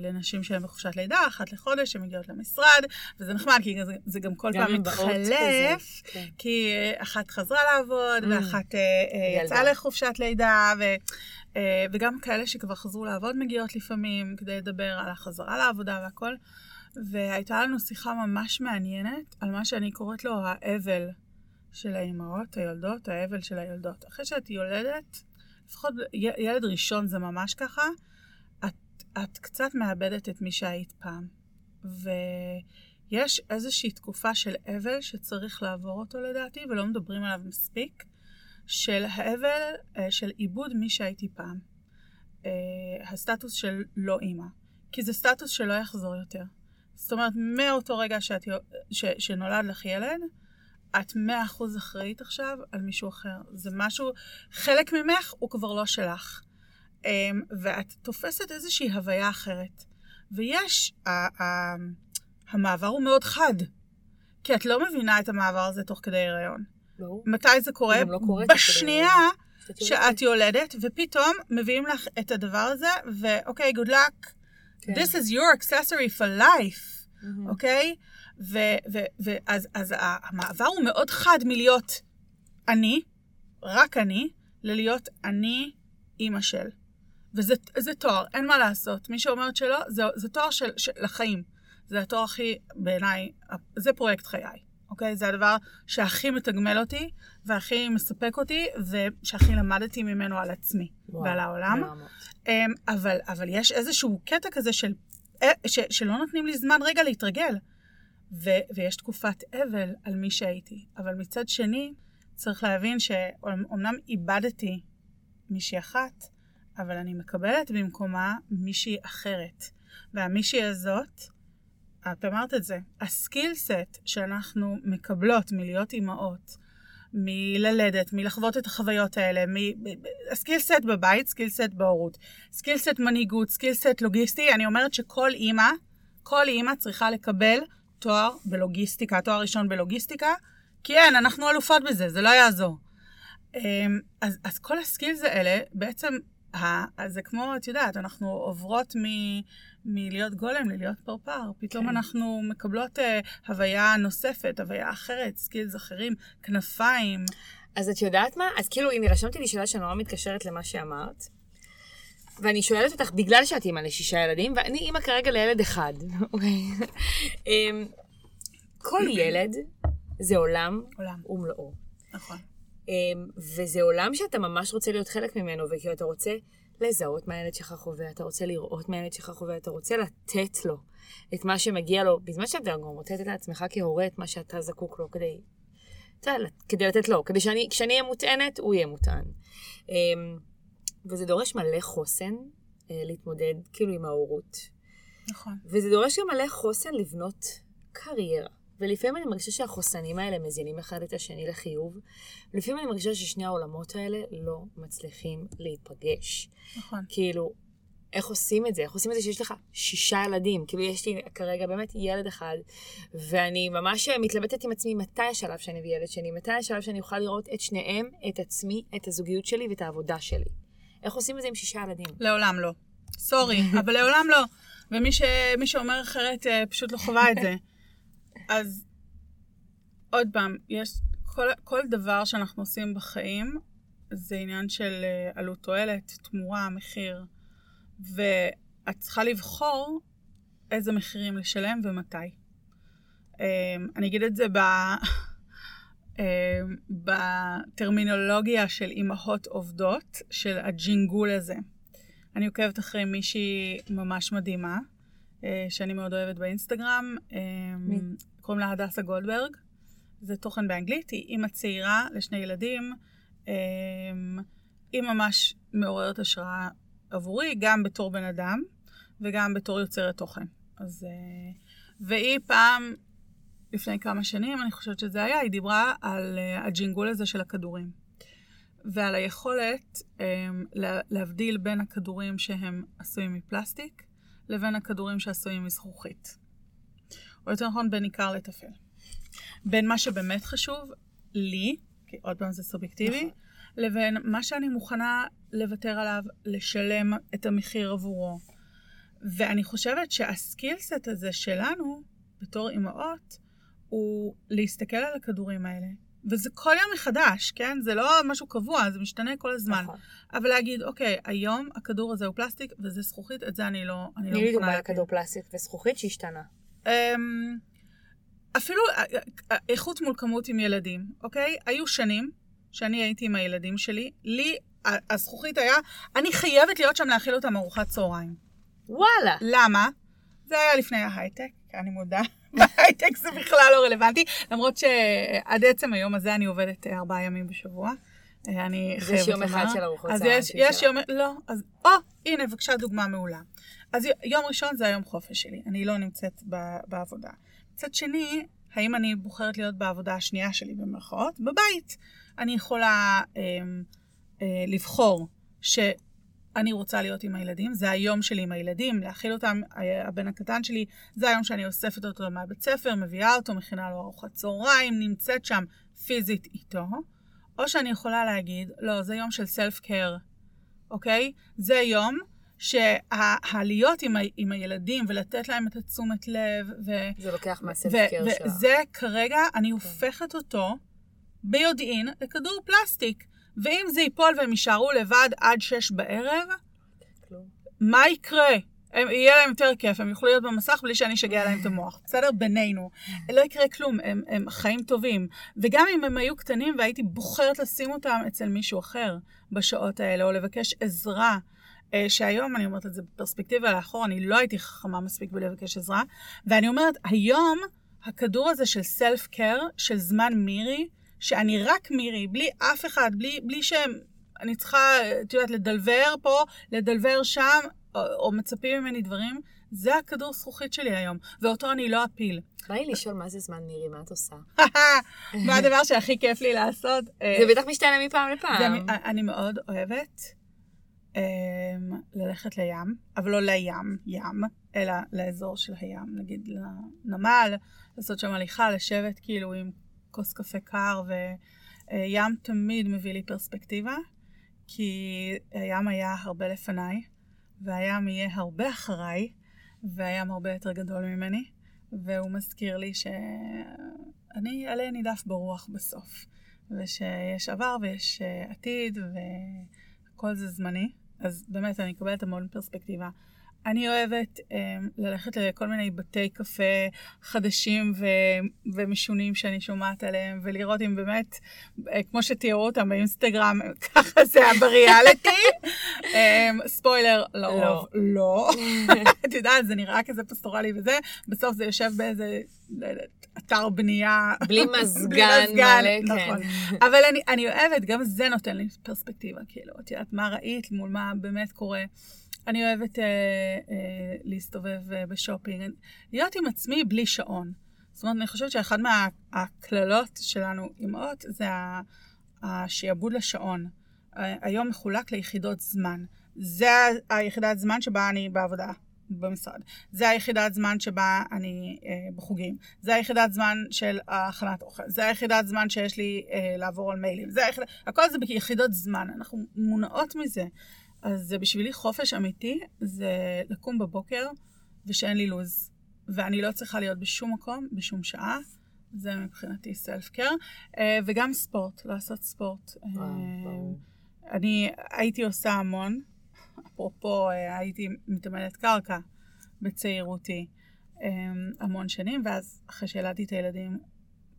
לנשים שהן בחופשת לידה, 1 לחודש, הן מגיעות למשרד, וזה נחמד, כי זה גם כל פעם מתחלף, כי 1 חזרה לעבוד, ואחת יצאה לחופשת לידה, וגם כאלה שכבר חזרו לעבוד מגיעות לפעמים, כדי לדבר על החזרה לעבודה והכל, והייתה לנו שיחה ממש מעניינת, על מה שאני קוראת לו האבל של האימהות, היולדות, האבל של היולדות. אחרי שאת יולדת, לפחות ילד ראשון זה ממש ככה, את קצת מאבדת את מי שהיית פעם, ויש איזושהי תקופה של אבל שצריך לעבור אותו לדעתי, ולא מדברים עליו מספיק, של האבל, של איבוד מי שהייתי פעם. הסטטוס של לא אימא. כי זה סטטוס שלא יחזור יותר. זאת אומרת, מאותו רגע שנולד לך ילד, את 100% אחראית עכשיו על מישהו אחר. זה משהו, חלק ממך הוא כבר לא שלך. ואת תופסת איזושהי הוויה אחרת. ויש, המעבר הוא מאוד חד. כי את לא מבינה את המעבר הזה תוך כדי היריון. מתי זה קורה? בשנייה שאת יולדת, ופתאום מביאים לך את הדבר הזה, ואוקיי, good luck, this is your accessory for life, אוקיי? ואז המעבר הוא מאוד חד מלהיות אני, רק אני, ללהיות אני אימא של. וזה תואר, אין מה לעשות. מי שאומרת שלא, זה תואר של החיים. זה התואר הכי, בעיניי, זה פרויקט חיי. אוקיי? זה הדבר שהכי מתגמל אותי, והכי מספק אותי, ושהכי למדתי ממנו על עצמי ועל העולם. אבל יש איזשהו קטע כזה שלא נותנים לי זמן רגע להתרגל. ויש תקופת אבל על מי שהייתי. אבל מצד שני, צריך להבין שאומנם איבדתי מישהי אחת, אבל אני מקבלת במקומה מישהי אחרת. והמישהי הזאת, את אמרת את זה, הסקילסט שאנחנו מקבלות מלהיות אימהות, מללדת, מלחוות את החוויות האלה, הסקילסט בבית, סקילסט בהורות, סקילסט מנהיגות, סקילסט לוגיסטי. אני אומרת שכל אימא, כל אימא צריכה לקבל תואר בלוגיסטיקה, תואר ראשון בלוגיסטיקה, כי אין, אנחנו אלופות בזה, זה לא יעזור. אז כל הסקילס האלה, בעצם, זה כמו, את יודעת, אנחנו עוברות מלהיות גולם ללהיות פרפר. פתאום אנחנו מקבלות הוויה נוספת, הוויה אחרת, סקילס אחרים, כנפיים. אז את יודעת מה? אז כאילו, הנה, רשמתי לי שאלה שנורא מתקשרת למה שאמרת, ואני שואלת אותך, בגלל שאת אימא ל6 ילדים, ואני אימא כרגע לילד אחד. כל ילד זה עולם ומלואו. נכון. וזה עולם שאתה ממש רוצה להיות חלק ממנו, וכי אתה רוצה לזהות מהילד שלך חווה, אתה רוצה לראות מהילד שלך חווה, אתה רוצה לתת לו את מה שמגיע לו, בזמן שאתה נותנת לעצמך כהורה את מה שאתה זקוק לו, כדי לתת לו, כדי כשאני אהיה מוטענת, הוא יהיה מוטען. וזה דורש מלא חוסן להתמודד כאילו עם ההורות. נכון. וזה דורש גם מלא חוסן לבנות קריירה. ולפעמים אני מרגישה שהחוסנים האלה מזינים אחד את השני לחיוב. לפעמים אני מרגישה ששני העולמות האלה לא מצליחים להיפגש. נכון. כאילו, איך עושים את זה? איך עושים את זה שיש לך 6 ילדים? כאילו, יש לי כרגע באמת ילד אחד, ואני ממש מתלבטת עם עצמי מתי השלב שאני וילד שני, מתי השלב שאני אוכל לראות את שניהם, את עצמי, את הזוגיות שלי ואת העבודה שלי. איך עושים את זה עם 6 ילדים? לעולם לא. סורי, אבל לעולם לא. ומי שאומר אחרת פשוט לא חווה את זה. אז עוד פעם, יש כל דבר שאנחנו עושים בחיים, זה עניין של עלות תועלת, תמורה, מחיר, ואת צריכה לבחור איזה מחירים לשלם ומתי. אני אגיד את זה בטרמינולוגיה של אימהות עובדות, של הג'ינגול הזה. אני עוקבת אחרי מישהי ממש מדהימה, שאני מאוד אוהבת באינסטגרם, קוראים לה הדסה גולדברג, זה תוכן באנגלית, היא אימא צעירה ל2 ילדים, היא ממש מעוררת השראה עבורי, גם בתור בן אדם, וגם בתור יוצרת תוכן. אז, והיא פעם, לפני כמה שנים, אני חושבת שזה היה, היא דיברה על הג'ינגול הזה של הכדורים, ועל היכולת להבדיל בין הכדורים שהם עשויים מפלסטיק, לבין הכדורים שעשויים מזכוכית. או יותר נכון, בין עיקר לטפל. בין מה שבאמת חשוב לי, כי עוד פעם זה סובייקטיבי, נכון. לבין מה שאני מוכנה לוותר עליו, לשלם את המחיר עבורו. ואני חושבת שהסקילסט הזה שלנו, בתור אימהות, הוא להסתכל על הכדורים האלה. וזה כל יום מחדש, כן? זה לא משהו קבוע, זה משתנה כל הזמן. נכון. אבל להגיד, אוקיי, היום הכדור הזה הוא פלסטיק, וזה זכוכית, את זה אני לא מוכנה. על כדור פלסטיק וזכוכית שהשתנה. אפילו איכות מול כמות עם ילדים, אוקיי? היו שנים שאני הייתי עם הילדים שלי, לי הזכוכית היה, אני חייבת להיות שם להאכיל אותם ארוחת צהריים. וואלה. למה? זה היה לפני ההייטק, אני מודה. בהייטק זה בכלל לא רלוונטי, למרות שעד עצם היום הזה אני עובדת 4 ימים בשבוע. אני חייבת לומר. יש יום אחד של ארוחות צהריים. אז יש יום, לא, אז, הנה, בבקשה דוגמה מעולה. אז יום ראשון זה היום חופש שלי, אני לא נמצאת בעבודה. מצד שני, האם אני בוחרת להיות בעבודה השנייה שלי במרכאות? בבית. אני יכולה לבחור שאני רוצה להיות עם הילדים, זה היום שלי עם הילדים, להכיל אותם, הבן הקטן שלי, זה היום שאני אוספת אותו מהבית ספר, מביאה אותו, מכינה לו ארוחת צהריים, נמצאת שם פיזית איתו, או שאני יכולה להגיד, לא, זה יום של סלף קייר, אוקיי? זה יום שהלהיות עם הילדים ולתת להם את התשומת לב זה לוקח מהסלף קייר שלה. וזה כרגע, אני הופכת אותו ביודעין לכדור פלסטיק. ואם זה ייפול והם יישארו לבד עד 6 בערב, מה יקרה? יהיה להם יותר כיף, הם יוכלו להיות במסך בלי שאני שגע להם את המוח. בסדר? בינינו. לא יקרה כלום, הם חיים טובים. וגם אם הם היו קטנים והייתי בוחרת לשים אותם אצל מישהו אחר בשעות האלה, או לבקש עזרה, שהיום, אני אומרת את זה בפרספקטיבה לאחור, אני לא הייתי חכמה מספיק בלבקש עזרה, ואני אומרת, היום הכדור הזה של סלף קר, של זמן מירי, שאני רק מירי, בלי אף אחד, בלי שאני צריכה, את יודעת, לדלבר פה, לדלבר שם, או מצפים ממני דברים, זה הכדור זכוכית שלי היום, ואותו אני לא אפיל. בא לי לשאול מה זה זמן מירי, מה את עושה? מה הדבר שהכי כיף לי לעשות? זה בטח משתנה מפעם לפעם. אני מאוד אוהבת ללכת לים, אבל לא לים, ים, אלא לאזור של הים, נגיד לנמל, לעשות שם הליכה, לשבת כאילו עם כוס קפה קר, וים תמיד מביא לי פרספקטיבה, כי הים היה הרבה לפניי, והים יהיה הרבה אחריי, והים הרבה יותר גדול ממני, והוא מזכיר לי שאני עלי נידף ברוח בסוף, ושיש עבר ויש עתיד, וכל זה זמני, אז באמת אני אקבלת המון פרספקטיבה. אני אוהבת ללכת לכל מיני בתי קפה חדשים ומשונים שאני שומעת עליהם, ולראות אם באמת, כמו שתראו אותם באינסטגרם, ככה זה בריאליטי. ספוילר, לרוב, לא. את יודעת, זה נראה כזה פסטורלי וזה, בסוף זה יושב באיזה אתר בנייה. בלי מזגן. נכון. אבל אני אוהבת, גם זה נותן לי פרספקטיבה, כאילו, את יודעת, מה ראית מול מה באמת קורה. אני אוהבת להסתובב בשופינג, להיות עם עצמי בלי שעון. זאת אומרת, אני חושבת שאחד מהכללות שלנו אימהות זה השיעבוד לשעון. היום מחולק ליחידות זמן. זה היחידת זמן שבה אני בעבודה במשרד. זה היחידת זמן שבה אני בחוגים. זה היחידת זמן של הכנת אוכל. זה היחידת זמן שיש לי לעבור על מיילים. הכל זה ביחידות זמן. אנחנו מונעות מזה. אז זה בשבילי חופש אמיתי, זה לקום בבוקר ושאין לי לוז. ואני לא צריכה להיות בשום מקום, בשום שעה. זה מבחינתי סלף קר. וגם ספורט, לעשות ספורט. אני הייתי עושה המון. אפרופו, הייתי מתאמנת קרקע בצעירותי המון שנים, ואז אחרי שילדתי את הילדים,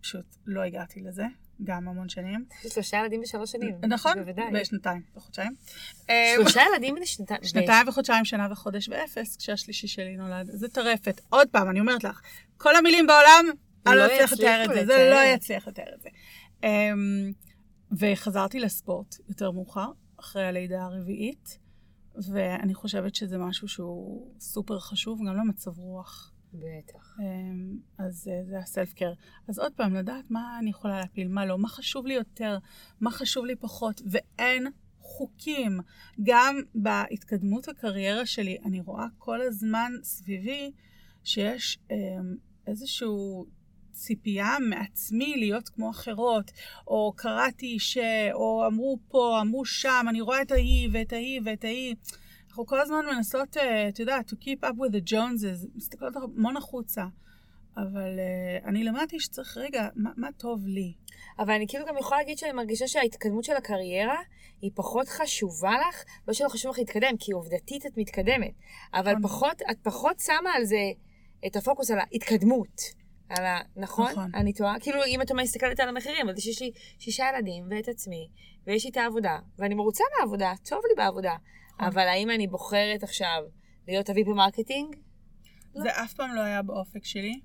פשוט לא הגעתי לזה. גם המון שנים. 3 ילדים ב3 שנים. נכון, בשנתיים, בחודשיים. 3 ילדים בשנתיים. 2 וחודשיים, 1 ו חודש ו0, כשהשלישי שלי נולד. זה טרפת. עוד פעם, אני אומרת לך, כל המילים בעולם, אני לא אצליח לתאר את זה. זה לא יצליח לתאר את זה. וחזרתי לספורט יותר מאוחר, אחרי הלידה הרביעית, ואני חושבת שזה משהו שהוא סופר חשוב, גם למצב רוח. בטח. אז זה הסלף קר. אז עוד פעם, לדעת מה אני יכולה להפיל, מה לא, מה חשוב לי יותר, מה חשוב לי פחות, ואין חוקים. גם בהתקדמות הקריירה שלי, אני רואה כל הזמן סביבי שיש איזשהו ציפייה מעצמי להיות כמו אחרות, או קראתי ש... או אמרו פה, אמרו שם, אני רואה את ההיא ואת ההיא ואת ההיא. אנחנו כל הזמן מנסות, אתה יודע, to keep up with the Joneses, מסתכלות המון החוצה. אבל אני למדתי שצריך, רגע, מה טוב לי? אבל אני כאילו גם יכולה להגיד שאני מרגישה שההתקדמות של הקריירה היא פחות חשובה לך, לא שלא חשוב לך להתקדם, כי עובדתית את מתקדמת. אבל פחות, את פחות שמה על זה את הפוקוס על ההתקדמות. נכון? אני טועה. כאילו, אם את מסתכלת על המחירים, אבל יש לי 6 ילדים ואת עצמי, ויש לי את העבודה, ואני מרוצה מהעבודה, טוב לי בעבודה. אבל האם אני בוחרת עכשיו להיות אבי במרקטינג? זה אף פעם לא היה באופק שלי.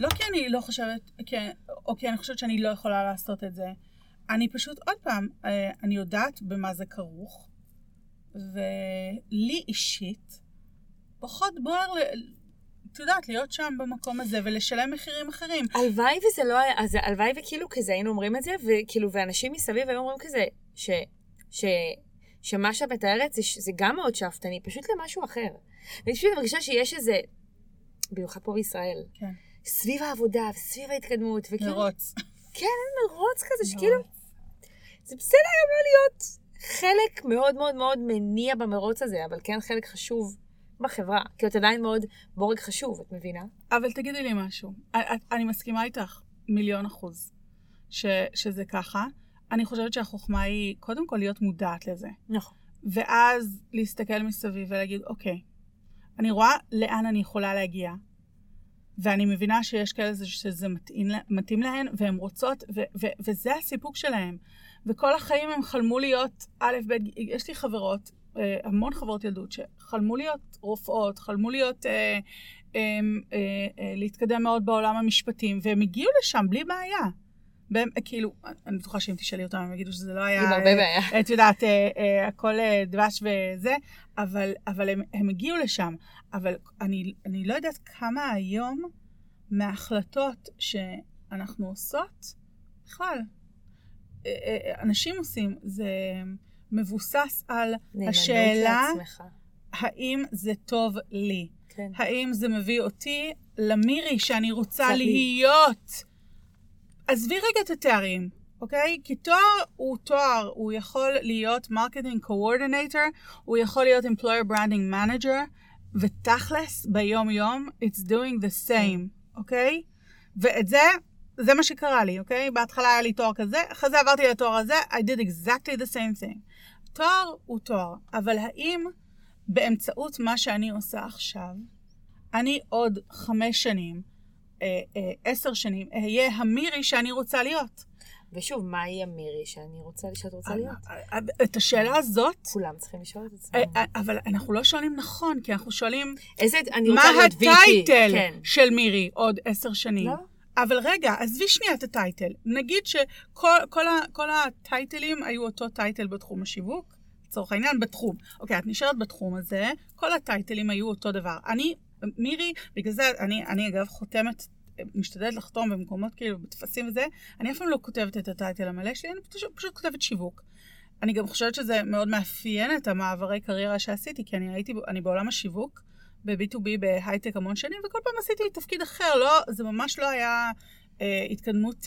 לא כי אני לא חושבת, או כי אני חושבת שאני לא יכולה לעשות את זה. אני פשוט, עוד פעם, אני יודעת במה זה כרוך, ולי אישית, פחות בוער, את יודעת, להיות שם במקום הזה, ולשלם מחירים אחרים. הלוואי וזה לא היה, אז הלוואי וכאילו כזה, היינו אומרים את זה, וכאילו, ואנשים מסביב היו אומרים כזה, שמה שאת מתארת זה גם מאוד שאפתני, פשוט למשהו אחר. ואני פשוט מרגישה שיש איזה, במיוחד פה בישראל, כן. סביב העבודה וסביב ההתקדמות. וכאילו, מרוץ. כן, מרוץ כזה שכאילו, זה בסדר גם לא להיות חלק מאוד מאוד מאוד מניע במרוץ הזה, אבל כן חלק חשוב בחברה, כי את עדיין מאוד בורג חשוב, את מבינה? אבל תגידי לי משהו, אני מסכימה איתך 1,000,000% שזה ככה, אני חושבת שהחוכמה היא, קודם כל, להיות מודעת לזה. נכון. ואז להסתכל מסביב ולהגיד, אוקיי, אני רואה לאן אני יכולה להגיע, ואני מבינה שיש כאלה שזה מתאים להן, והן רוצות, וזה הסיפוק שלהן. וכל החיים הם חלמו להיות, א', ב', יש לי חברות, המון חברות ילדות, שחלמו להיות רופאות, חלמו להיות להתקדם מאוד בעולם המשפטים, והם הגיעו לשם בלי בעיה. כאילו, אני בטוחה שאם תשאלי אותם, הם יגידו שזה לא היה... עם הרבה בעיה. את יודעת, הכל דבש וזה, אבל הם הגיעו לשם. אבל אני לא יודעת כמה היום מההחלטות שאנחנו עושות, בכלל, אנשים עושים, זה מבוסס על השאלה, האם זה טוב לי? כן. האם זה מביא אותי למירי שאני רוצה להיות? אז בי רגע את התארים, אוקיי? כי תואר הוא תואר, הוא יכול להיות marketing coordinator, הוא יכול להיות employer branding manager, ותכלס ביום יום, it's doing the same, אוקיי? ואת זה, זה מה שקרה לי, אוקיי? בהתחלה היה לי תואר כזה, אחרי זה עברתי לתואר הזה, I did exactly the same thing. תואר הוא תואר, אבל האם באמצעות מה שאני עושה עכשיו, אני עוד 5 שנים, 10 שנים, אהיה המירי שאני רוצה להיות. ושוב, מה היא המירי שאת רוצה להיות? את השאלה הזאת... כולם צריכים לשאול את עצמם. אבל אנחנו לא שואלים נכון, כי אנחנו שואלים... מה הטייטל של מירי עוד 10 שנים? אבל רגע, עזבי שנייה את הטייטל. נגיד שכל הטייטלים היו אותו טייטל בתחום השיווק, לצורך העניין בתחום. אוקיי, את נשארת בתחום הזה, כל הטייטלים היו אותו דבר. אני... מירי, בגלל זה, אני אגב חותמת, משתדלת לחתום במקומות כאילו, בתפסים וזה, אני אף פעם לא כותבת את הטייטל המלא שלי, אני פשוט כותבת שיווק. אני גם חושבת שזה מאוד מאפיין את המעברי קריירה שעשיתי, כי אני בעולם השיווק, ב-B2B, בהייטק המון שנים, וכל פעם עשיתי תפקיד אחר, לא, זה ממש לא היה התקדמות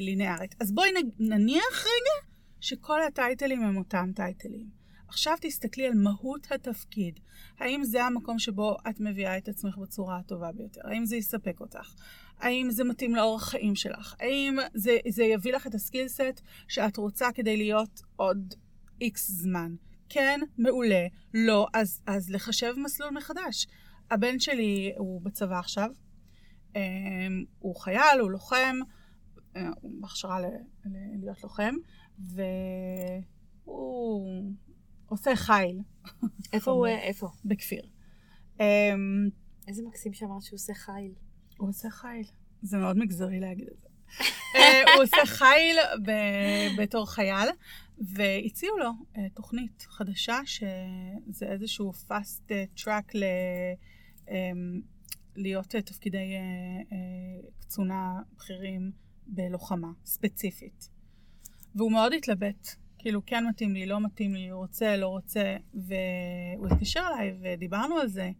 לינארית. אז בואי נניח רגע, שכל הטייטלים הם אותם טייטלים. עכשיו תסתכלי על מהות התפקיד. האם זה המקום שבו את מביאה את עצמך בצורה הטובה ביותר? האם זה יספק אותך? האם זה מתאים לאורח חיים שלך? האם זה יביא לך את הסקילסט שאת רוצה כדי להיות עוד איקס זמן? כן, מעולה. לא, אז לחשב מסלול מחדש. הבן שלי הוא בצבא עכשיו. הוא חייל, הוא לוחם. הוא בהכשרה להיות לוחם. והוא... עושה חיל. איפה הוא? איפה? בכפיר. איזה מקסים שאמרת שהוא עושה חיל. הוא עושה חיל. זה מאוד מגזרי להגיד את זה. הוא עושה חיל בתור חייל, והציעו לו תוכנית חדשה, שזה איזשהו fast track להיות תפקידי קצונה בכירים בלוחמה, ספציפית. והוא מאוד התלבט. כאילו, כן מתאים לי, לא מתאים לי, רוצה, לא רוצה, והוא התקשר אליי, ודיברנו על זה,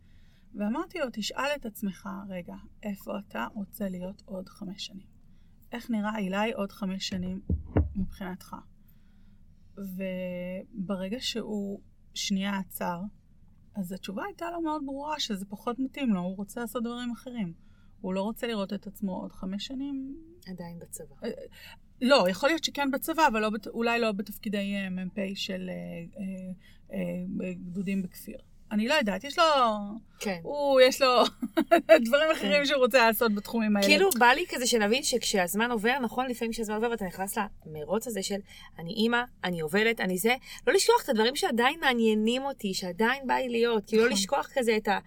ואמרתי לו, תשאל את עצמך, רגע, איפה אתה רוצה להיות עוד 5 שנים? איך נראה אליי עוד 5 שנים מבחינתך? וברגע שהוא שנייה עצר, אז התשובה הייתה לו מאוד ברורה, שזה פחות מתאים לו, הוא רוצה לעשות דברים אחרים. הוא לא רוצה לראות את עצמו עוד 5 שנים. עדיין בצבא. לא, יכול להיות שכן בצבא, אבל אולי לא בתפקידי מ"פ של גדודים בכפיר. אני לא יודעת, יש לו... כן. יש לו דברים אחרים שהוא רוצה לעשות בתחומים האלה. כאילו בא לי כזה שנבין שכשהזמן עובר, נכון, לפעמים כשהזמן עובר ואתה נכנס למרוץ הזה של אני אימא, אני עובדת, אני זה, לא לשכוח את הדברים שעדיין מעניינים אותי, שעדיין בא לי להיות, כאילו לא לשכוח כזה את ה...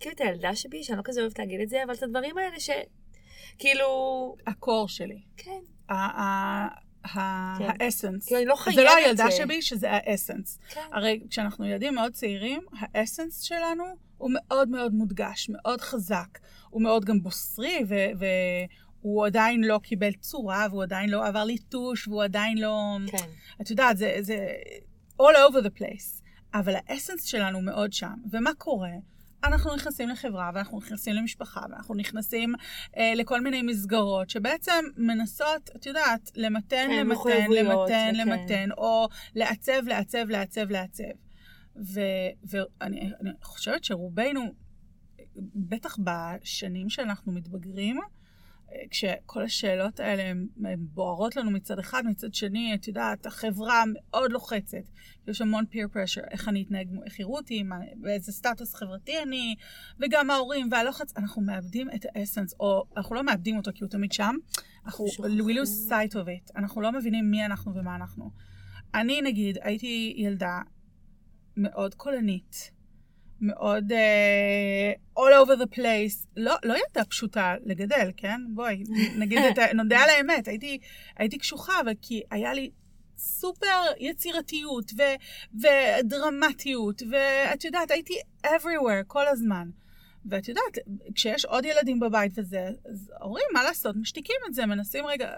כאילו את הילדה שבי, שאני לא כזה אוהבת להגיד את זה, אבל את הדברים האלה ש... כאילו... הקור שלי. כן. האסנס. זה לא הילדה שבי, שזה האסנס. הרי כשאנחנו ילדים מאוד צעירים, האסנס שלנו הוא מאוד מאוד מודגש, מאוד חזק, הוא מאוד גם בוסרי, והוא עדיין לא קיבל צורה, והוא עדיין לא עבר ליטוש, והוא עדיין לא... את יודעת, זה all over the place. אבל האסנס שלנו מאוד שם. ומה קורה? אנחנו נכנסים לחברה, ואנחנו נכנסים למשפחה, ואנחנו נכנסים לכל מיני מסגרות, שבעצם מנסות, את יודעת, למתן, או לעצב. ואני חושבת שרובנו, בטח בשנים שאנחנו מתבגרים, כשכל השאלות האלה הן בוערות לנו מצד אחד, מצד שני, את יודעת, החברה מאוד לוחצת. יש המון peer pressure, איך אני אתנהג, איך יראו אותי, באיזה סטטוס חברתי אני, וגם ההורים והלוחץ, אנחנו מאבדים את האסנס, או אנחנו לא מאבדים אותו כי הוא תמיד שם, אנחנו lose sight of it, אנחנו לא מבינים מי אנחנו ומה אנחנו. אני נגיד, הייתי ילדה מאוד קולנית, מאוד all over the place, לא הייתה פשוטה לגדל, כן? בואי, נגיד, נודע על האמת, הייתי קשוחה, אבל כי היה לי סופר יצירתיות ודרמטיות, ואת יודעת, הייתי everywhere כל הזמן. ואת יודעת, כשיש עוד ילדים בבית וזה, אז הורים, מה לעשות? משתיקים את זה, מנסים רגע,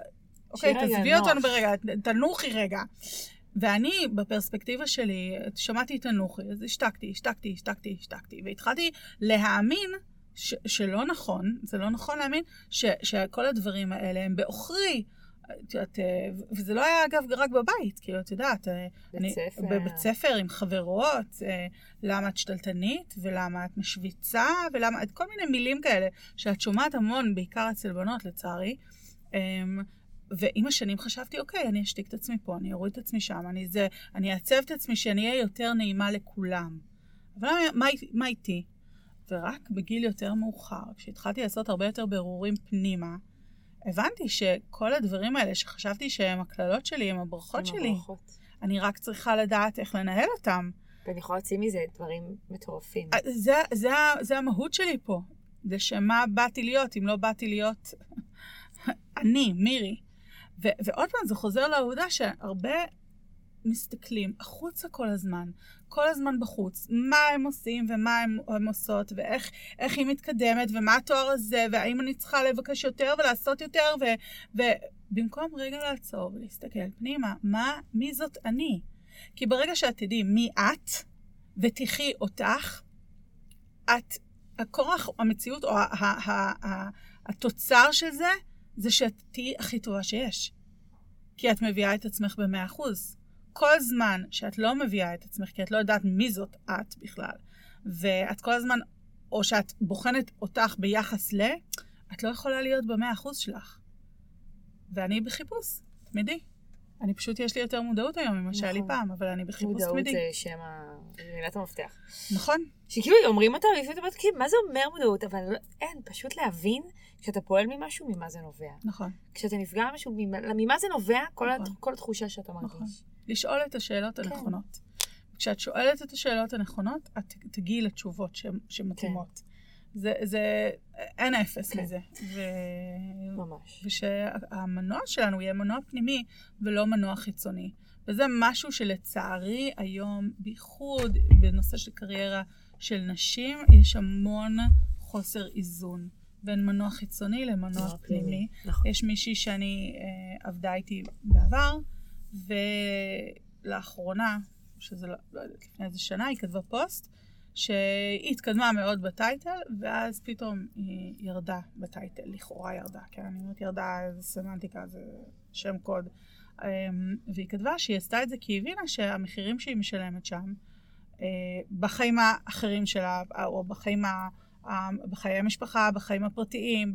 אוקיי, תסביר אותנו ברגע, תנוחי רגע. ואני, בפרספקטיבה שלי, שמעתי תנוחי, אז השתקתי, והתחלתי להאמין שלא נכון, זה לא נכון להאמין, שכל הדברים האלה הם באוכרי, וזה לא היה אגב רק בבית, כי את יודעת, בבית ספר עם חברות, למה את שתלטנית, ולמה את משוויצה, ולמה, את כל מיני מילים כאלה, שאת שומעת המון, בעיקר אצל בנות לצערי, ועם השנים חשבתי, אוקיי, אני אשתיק את עצמי פה, אני אוריד את עצמי שם, אני אעצב את עצמי שאני אהיה יותר נעימה לכולם. אבל מה איתי? ורק בגיל יותר מאוחר, כשהתחלתי לעשות הרבה יותר ברורים פנימה, הבנתי שכל הדברים האלה שחשבתי שהם הכללות שלי, הם הברכות שלי. אני רק צריכה לדעת איך לנהל אותם. ואני יכולה להוציא מזה דברים מטורפים. זה המהות שלי פה. זה שמה באתי להיות, אם לא באתי להיות אני, מירי. ועוד פעם זה חוזר לעבודה שהרבה מסתכלים החוצה כל הזמן, כל הזמן בחוץ, מה הם עושים ומה הם עושות, ואיך היא מתקדמת, ומה התואר הזה, והאם אני צריכה לבקש יותר ולעשות יותר, ובמקום רגע לעצור ולהסתכל פנימה, מי זאת אני? כי ברגע שאת תדעי מי את, ותחי אותך, את, הכורח, המציאות, או התוצר של זה, זה שאת תהיי הכי טובה שיש. כי את מביאה את עצמך ב100%. כל זמן שאת לא מביאה את עצמך, כי את לא יודעת מי זאת את בכלל, ואת כל הזמן, או שאת בוחנת אותך ביחס ל, את לא יכולה להיות ב100% שלך. ואני בחיפוש, תמידי. אני פשוט, יש לי יותר מודעות היום ממה שהיה לי פעם, אבל אני בחיפוש תמידי. מודעות זה שם מילת המפתח. נכון. שכאילו אומרים אותה, מה זה אומר מודעות? אבל אין, פשוט להבין כשאתה פועל ממשהו, ממה זה נובע. נכון. כשאתה נפגע משהו, ממה זה נובע, כל התחושה שאתה מרגיש. לשאול את השאלות הנכונות. כשאת שואלת את השאלות הנכונות, את תגיעי לתשובות שמתאימות. זה אין אפס לזה. ממש. ושהמנוע שלנו יהיה מנוע פנימי ולא מנוע חיצוני. וזה משהו שלצערי היום, בייחוד בנושא של קריירה של נשים, יש המון חוסר איזון. בין מנוע חיצוני למנוע פנימי. יש מישהי שאני עבדה איתי בעבר, ולאחרונה, שזה לא יודעת, לפני איזה שנה, היא כתבה פוסט, שהיא התקדמה מאוד בטייטל, ואז פתאום היא ירדה בטייטל, לכאורה ירדה, כן? אני אומרת ירדה, זה סמנטיקה, זה שם קוד. והיא כתבה שהיא עשתה את זה כי היא הבינה שהמחירים שהיא משלמת שם, בחיים האחרים שלה, או בחיי המשפחה, בחיים הפרטיים,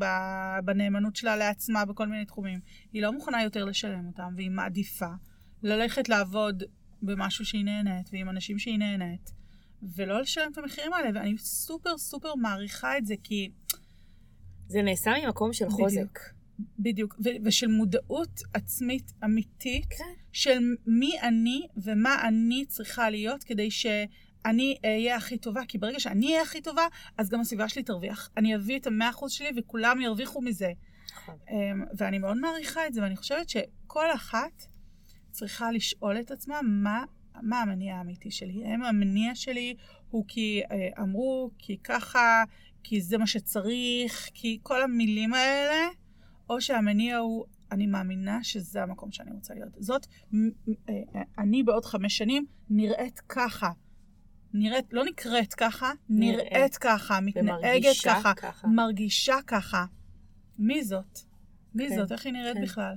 בנאמנות שלה לעצמה, בכל מיני תחומים. היא לא מוכנה יותר לשלם אותם, והיא מעדיפה ללכת לעבוד במשהו שהיא נהנית, ועם אנשים שהיא נהנית, ולא לשלם את המחירים האלה, ואני סופר סופר מעריכה את זה, כי זה נעשה ממקום של חוזק. בדיוק, ושל מודעות עצמית אמיתית, של מי אני ומה אני צריכה להיות, כדי אני אהיה הכי טובה, כי ברגע שאני אהיה הכי טובה, אז גם הסביבה שלי תרוויח. אני אביא את 100% שלי וכולם ירוויחו מזה. ואני מאוד מעריכה את זה, ואני חושבת שכל אחת צריכה לשאול את עצמה מה המניע האמיתי שלי. האם המניע שלי הוא כי אמרו, כי ככה, כי זה מה שצריך, כי כל המילים האלה, או שהמניע הוא, אני מאמינה שזה המקום שאני רוצה להיות. זאת, אני בעוד 5 שנים נראית ככה. נראית, לא נקראת ככה, נראית ככה, מתנהגת ככה, מרגישה ככה. מי זאת? מי זאת? איך היא נראית בכלל?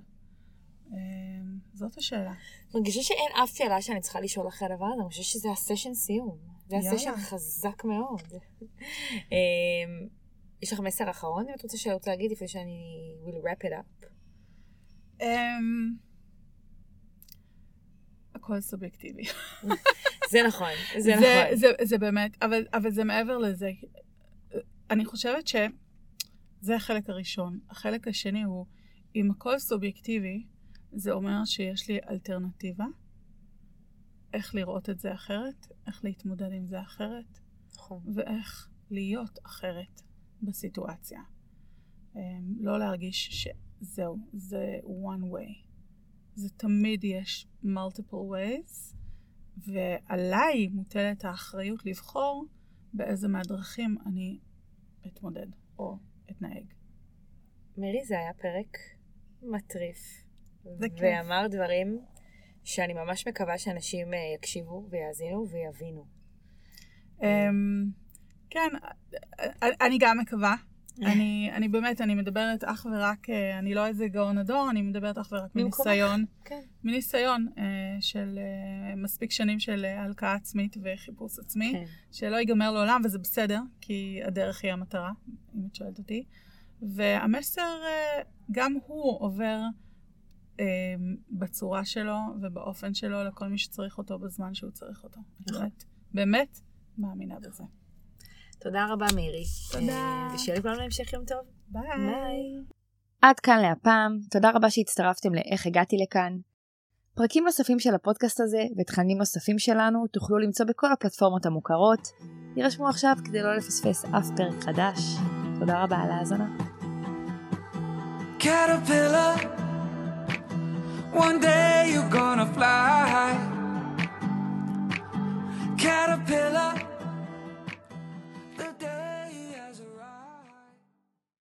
זאת השאלה. מרגישה שאין אף שאלה שאני צריכה לשאול אחרי הדבר הזה, אני חושבת שזה הסשן סיום. זה הסשן חזק מאוד. יש לך מסר אחרון? אם את רוצה שאלות להגיד לפני שאני will wrap it up. הכל סובייקטיבי. זה נכון, זה נכון. זה באמת, אבל זה מעבר לזה. אני חושבת שזה החלק הראשון. החלק השני הוא, אם הכל סובייקטיבי, זה אומר שיש לי אלטרנטיבה, איך לראות את זה אחרת, איך להתמודד עם זה אחרת. נכון. ואיך להיות אחרת בסיטואציה. לא להרגיש שזהו, זה one way. זה תמיד יש multiple ways, ועליי מוטלת האחריות לבחור באיזה מהדרכים אני אתמודד או אתנהג. מירי, זה היה פרק מטריף. ואמר דברים שאני ממש מקווה שאנשים יקשיבו ויאזינו ויבינו. כן, אני גם מקווה. אני באמת, אני מדברת אך ורק, אני לא איזה גאון הדור, אני מדברת אך ורק מניסיון. מניסיון של מספיק שנים של הלקאה עצמית וחיפוש עצמי, שלא ייגמר לעולם, וזה בסדר, כי הדרך היא המטרה, אם את שואלת אותי. והמסר גם הוא עובר בצורה שלו ובאופן שלו לכל מי שצריך אותו בזמן שהוא צריך אותו. באמת, באמת מאמינה בזה. תודה רבה מירי. תודה. ושיהיה לכולם להמשך יום טוב. ביי. עד כאן להפעם. תודה רבה שהצטרפתם לאיך הגעתי לכאן. פרקים נוספים של הפודקאסט הזה ותכנים נוספים שלנו תוכלו למצוא בכל הפלטפורמות המוכרות. יירשמו עכשיו כדי לא לפספס אף פרק חדש. תודה רבה על ההאזנה. Caterpillar, one day you're gonna fly.